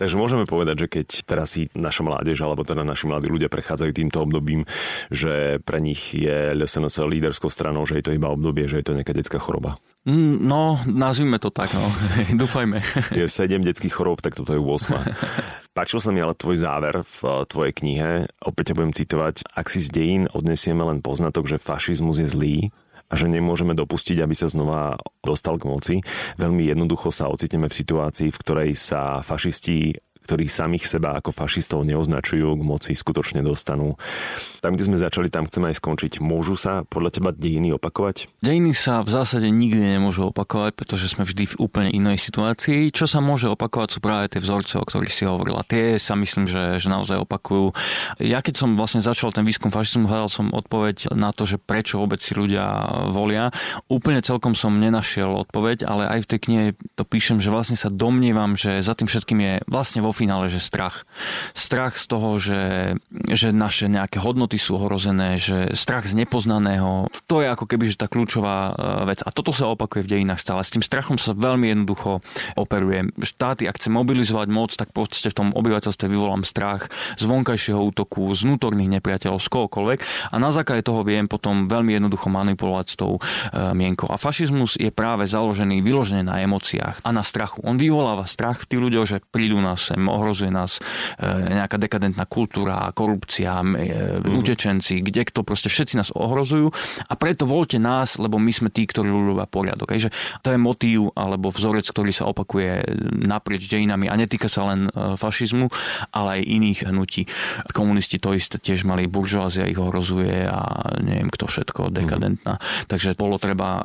Takže môžeme povedať, že keď teraz si naša mládež, alebo teda naši mladí ľudia prechádzajú týmto obdobím, že pre nich je es en es líderskou stranou, že je to iba obdobie, že je to nejaká detská choroba. No, nazvime to tak, no. Dúfajme. Je sedem detských chorób, tak toto je osem. Páčil sa mi ale tvoj záver v tvojej knihe. Opäť ťa budem citovať. Ak si z dejín odnesieme len poznatok, že fašizmus je zlý a že nemôžeme dopustiť, aby sa znova dostal k moci, veľmi jednoducho sa ocitneme v situácii, v ktorej sa fašisti, ktorí samých seba ako fašistov neoznačujú, k moci skutočne dostanú. Tam, kde sme začali, tam chceme aj skončiť. Môžu sa podľa teba dejiny opakovať? Dejiny sa v zásade nikdy nemôžu opakovať, pretože sme vždy v úplne inej situácii. Čo sa môže opakovať sú práve tie vzorce, o ktorých si hovorila. Tie sa myslím, že, že naozaj opakujú. Ja keď som vlastne začal ten výskum fašizmu, hľadal som odpoveď na to, že prečo vôbec si ľudia volia. Úplne celkom som nenašiel odpoveď, ale aj v tej knihe to píšem, že vlastne sa domnievam, že za tým všetkým je vlastne vo finále, že strach. Strach z toho, že, že naše nejaké hodnoty sú ohrozené, že strach z nepoznaného, to je ako keby že tá kľúčová vec. A toto sa opakuje v dejinách stále. S tým strachom sa veľmi jednoducho operuje. Štáty, ak chce mobilizovať moc, tak proste v tom obyvateľstve vyvolám strach z vonkajšieho útoku, z vnútorných nepriateľov, z kohokoľvek. A na základe toho viem potom veľmi jednoducho manipulovať s tou mienkou. A fašizmus je práve založený vyložené na emóciách a na strachu. On vyvoláva strach v tých ľuďoch, že prídu na sem ohrozuje nás nejaká dekadentná kultúra, korupcia, mm. utečenci, kde kto, proste všetci nás ohrozujú a preto voľte nás, lebo my sme tí, ktorí ľudia poriadok. Hej, že to je motív alebo vzorec, ktorý sa opakuje naprieč dejinami a netýka sa len fašizmu, ale aj iných hnutí. Komunisti to isté tiež mali, buržoázia ich ohrozuje a neviem kto všetko, dekadentná. Mm. Takže bolo treba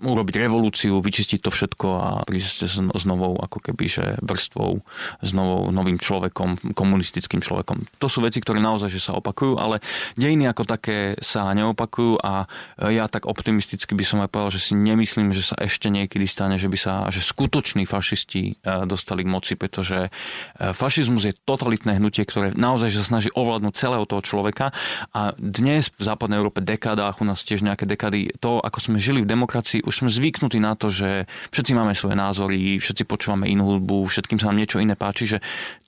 urobiť revolúciu, vyčistiť to všetko a prísť s novou ako keby, že vrstvou, s novou, novým človekom, komunistickým človekom. To sú veci, ktoré naozaj že sa opakujú, ale dejiny ako také sa neopakujú a ja tak optimisticky by som aj povedal, že si nemyslím, že sa ešte niekedy stane, že by sa, že skutoční fašisti dostali k moci, pretože fašizmus je totalitné hnutie, ktoré naozaj že sa snaží ovládnuť celého toho človeka a dnes v západnej Európe dekádach, u nás tiež nejaké dekady, to ako sme žili v demokracii, už sme zvyknutí na to, že všetci máme svoje názory, všetci počúvame inú hudbu, všetkým sa nám niečo iné páči, že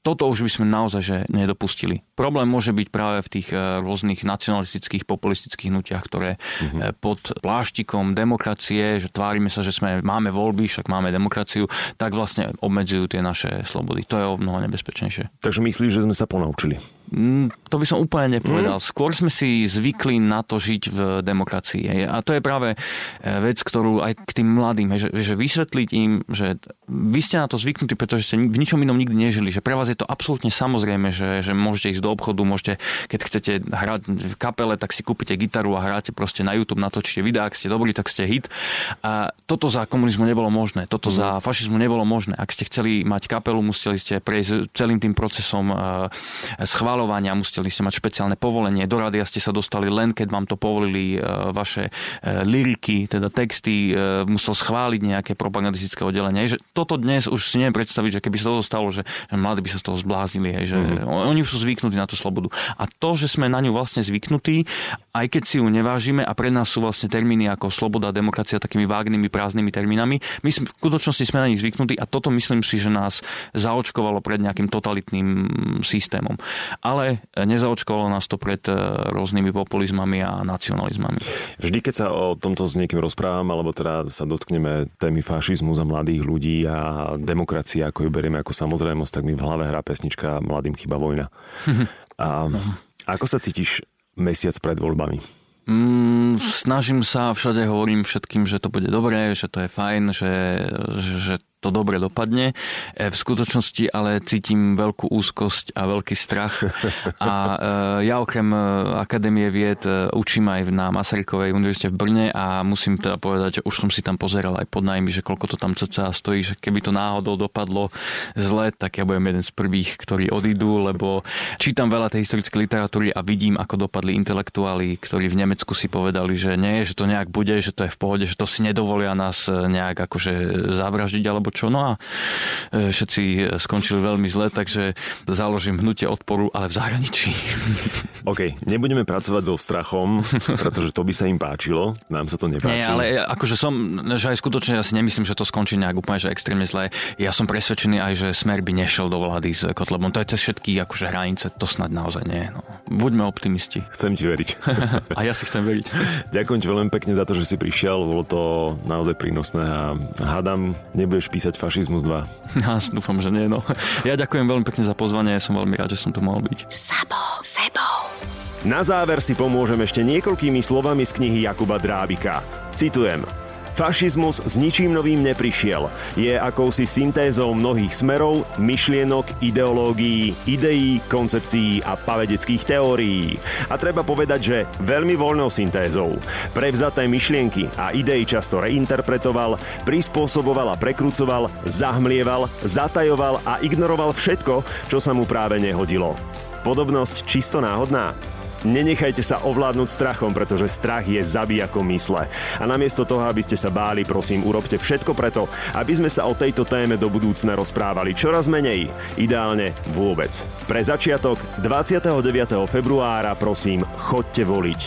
toto už by sme naozaj že nedopustili. Problém môže byť práve v tých rôznych nacionalistických, populistických hnutiach, ktoré mm-hmm. pod pláštikom demokracie, že tvárime sa, že sme, máme voľby, však máme demokraciu, tak vlastne obmedzujú tie naše slobody. To je o mnoho nebezpečnejšie. Takže myslíš, že sme sa ponaučili? To by som úplne nepovedal. Mm. Skôr sme si zvykli na to žiť v demokracii. A to je práve vec, ktorú aj k tým mladým, že, že vysvetliť im, že vy ste na to zvyknutí, pretože ste v ničom inom nikdy nežili. Že pre vás je to absolútne samozrejme, že, že môžete ísť do obchodu, môžete, keď chcete hrať v kapele, tak si kúpite gitaru a hráte proste na YouTube, natočíte videá, ak ste dobrí, tak ste hit. A toto za komunizmu nebolo možné, toto mm. za fašizmu nebolo možné. Ak ste chceli mať kapelu, museli ste prejsť celým tým procesom schváľovania, museli ste mať špeciálne povolenie. Do rádia ste sa dostali len, keď vám to povolili vaše lyriky, teda texty, musel schváliť nejaké propagandistické oddelenie. Že toto dnes už si neviem predstaviť, že keby sa to stalo, že mladí by sa z toho zbláznili. Že mm-hmm. Oni už sú zvyknutí na tú slobodu. A to, že sme na ňu vlastne zvyknutí, aj keď si ju nevážime a pre nás sú vlastne termíny ako sloboda a demokracia takými vágnymi, prázdnymi termínami, my sme, v skutočnosti sme na nich zvyknutí a toto myslím si, že nás zaočkovalo pred nejakým totalitným systémom. Ale nezaočkovalo nás to pred rôznymi populizmami a nacionalizmami. Vždy, keď sa o tomto s niekým rozprávam, alebo teda sa dotkneme témy fašizmu za mladých ľudí a demokracie, ako ju berieme ako samozrejmosť, tak mi v hlave hrá pesnička Mladým chýba vojna. A ako sa cítiš mesiac pred voľbami? Mm, snažím sa, všade hovorím všetkým, že to bude dobré, že to je fajn, že, že to dobre dopadne. V skutočnosti ale cítim veľkú úzkosť a veľký strach. A ja okrem Akadémie vied učím aj na Masarykovej univerzite v Brne a musím teda povedať, že už som si tam pozeral aj pod nájmy, že koľko to tam cca stojí, že keby to náhodou dopadlo zle, tak ja budem jeden z prvých, ktorí odídu, lebo čítam veľa tej historickej literatúry a vidím, ako dopadli intelektuáli, ktorí v Nemecku si povedali, že nie, že to nejak bude, že to je v pohode, že to si nedovolia nás nejak akože zavraždiť alebo čo. No a všetci skončili veľmi zle, takže založím hnutie odporu, ale v zahraničí. OK, nebudeme pracovať so strachom, pretože to by sa im páčilo. Nám sa to nepáčilo. Nie, ale akože som, že aj skutočne ja si nemyslím, že to skončí nejak úplne, že extrémne zle. Ja som presvedčený aj, že Smer by nešiel do vlády s Kotlebom. To je cez všetky akože hranice, to snad naozaj nie. No. Buďme optimisti. Chcem ti veriť. A ja si chcem veriť. Ďakujem ti veľmi pekne za to, že si prišiel. Bolo to naozaj prínosné a hádam, nebudeš písať fašizmus dva. Ja dúfam, že nie, no. Ja ďakujem veľmi pekne za pozvanie, som veľmi rád, že som tu mohol byť. Sabo, sebou. Na záver si pomôžem ešte niekoľkými slovami z knihy Jakuba Drábika. Citujem. Fašizmus s ničím novým neprišiel. Je akousi syntézou mnohých smerov, myšlienok, ideológií, ideí, koncepcií a pavedeckých teórií. A treba povedať, že veľmi voľnou syntézou. Prevzaté myšlienky a idei často reinterpretoval, prispôsoboval a prekrucoval, zahmlieval, zatajoval a ignoroval všetko, čo sa mu práve nehodilo. Podobnosť čisto náhodná? Nenechajte sa ovládnuť strachom, pretože strach je zabijakom mysle. A namiesto toho, aby ste sa báli, prosím, urobte všetko preto, aby sme sa o tejto téme do budúcna rozprávali čoraz menej. Ideálne vôbec. Pre začiatok dvadsiateho deviateho februára, prosím, choďte voliť.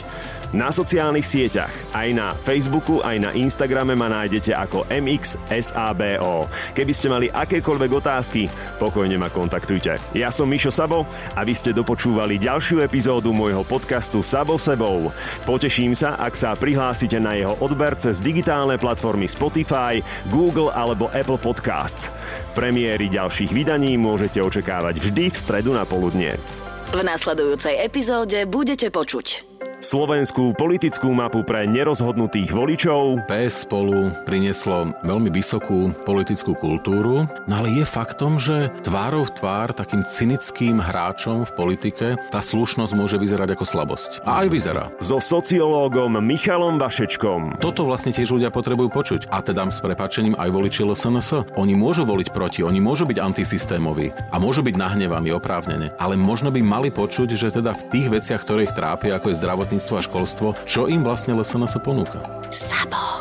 Na sociálnych sieťach, aj na Facebooku, aj na Instagrame ma nájdete ako em iks es á bé ó. Keby ste mali akékoľvek otázky, pokojne ma kontaktujte. Ja som Mišo Sabo a vy ste dopočúvali ďalšiu epizódu môjho podcastu Sabo sebou. Poteším sa, ak sa prihlásite na jeho odber cez digitálne platformy Spotify, Google alebo Apple Podcasts. Premiéry ďalších vydaní môžete očakávať vždy v stredu na poludnie. V nasledujúcej epizóde budete počuť slovenskú politickú mapu pre nerozhodnutých voličov. pé es spolu prinieslo veľmi vysokú politickú kultúru, no ale je faktom, že tvárou v tvár takým cynickým hráčom v politike tá slušnosť môže vyzerať ako slabosť. A aj vyzerá. So sociológom Michalom Vašečkom. Toto vlastne tiež ľudia potrebujú počuť. A teda s prepáčením aj voliči el es en es. Oni môžu voliť proti, oni môžu byť antisystémoví a môžu byť nahnevaní oprávnene, ale možno by mali počuť, že teda v tých veciach, ktoré ich trápia, ako je zdravotníctvo a školstvo, čo im vlastne el es en es ponúka. Sabo.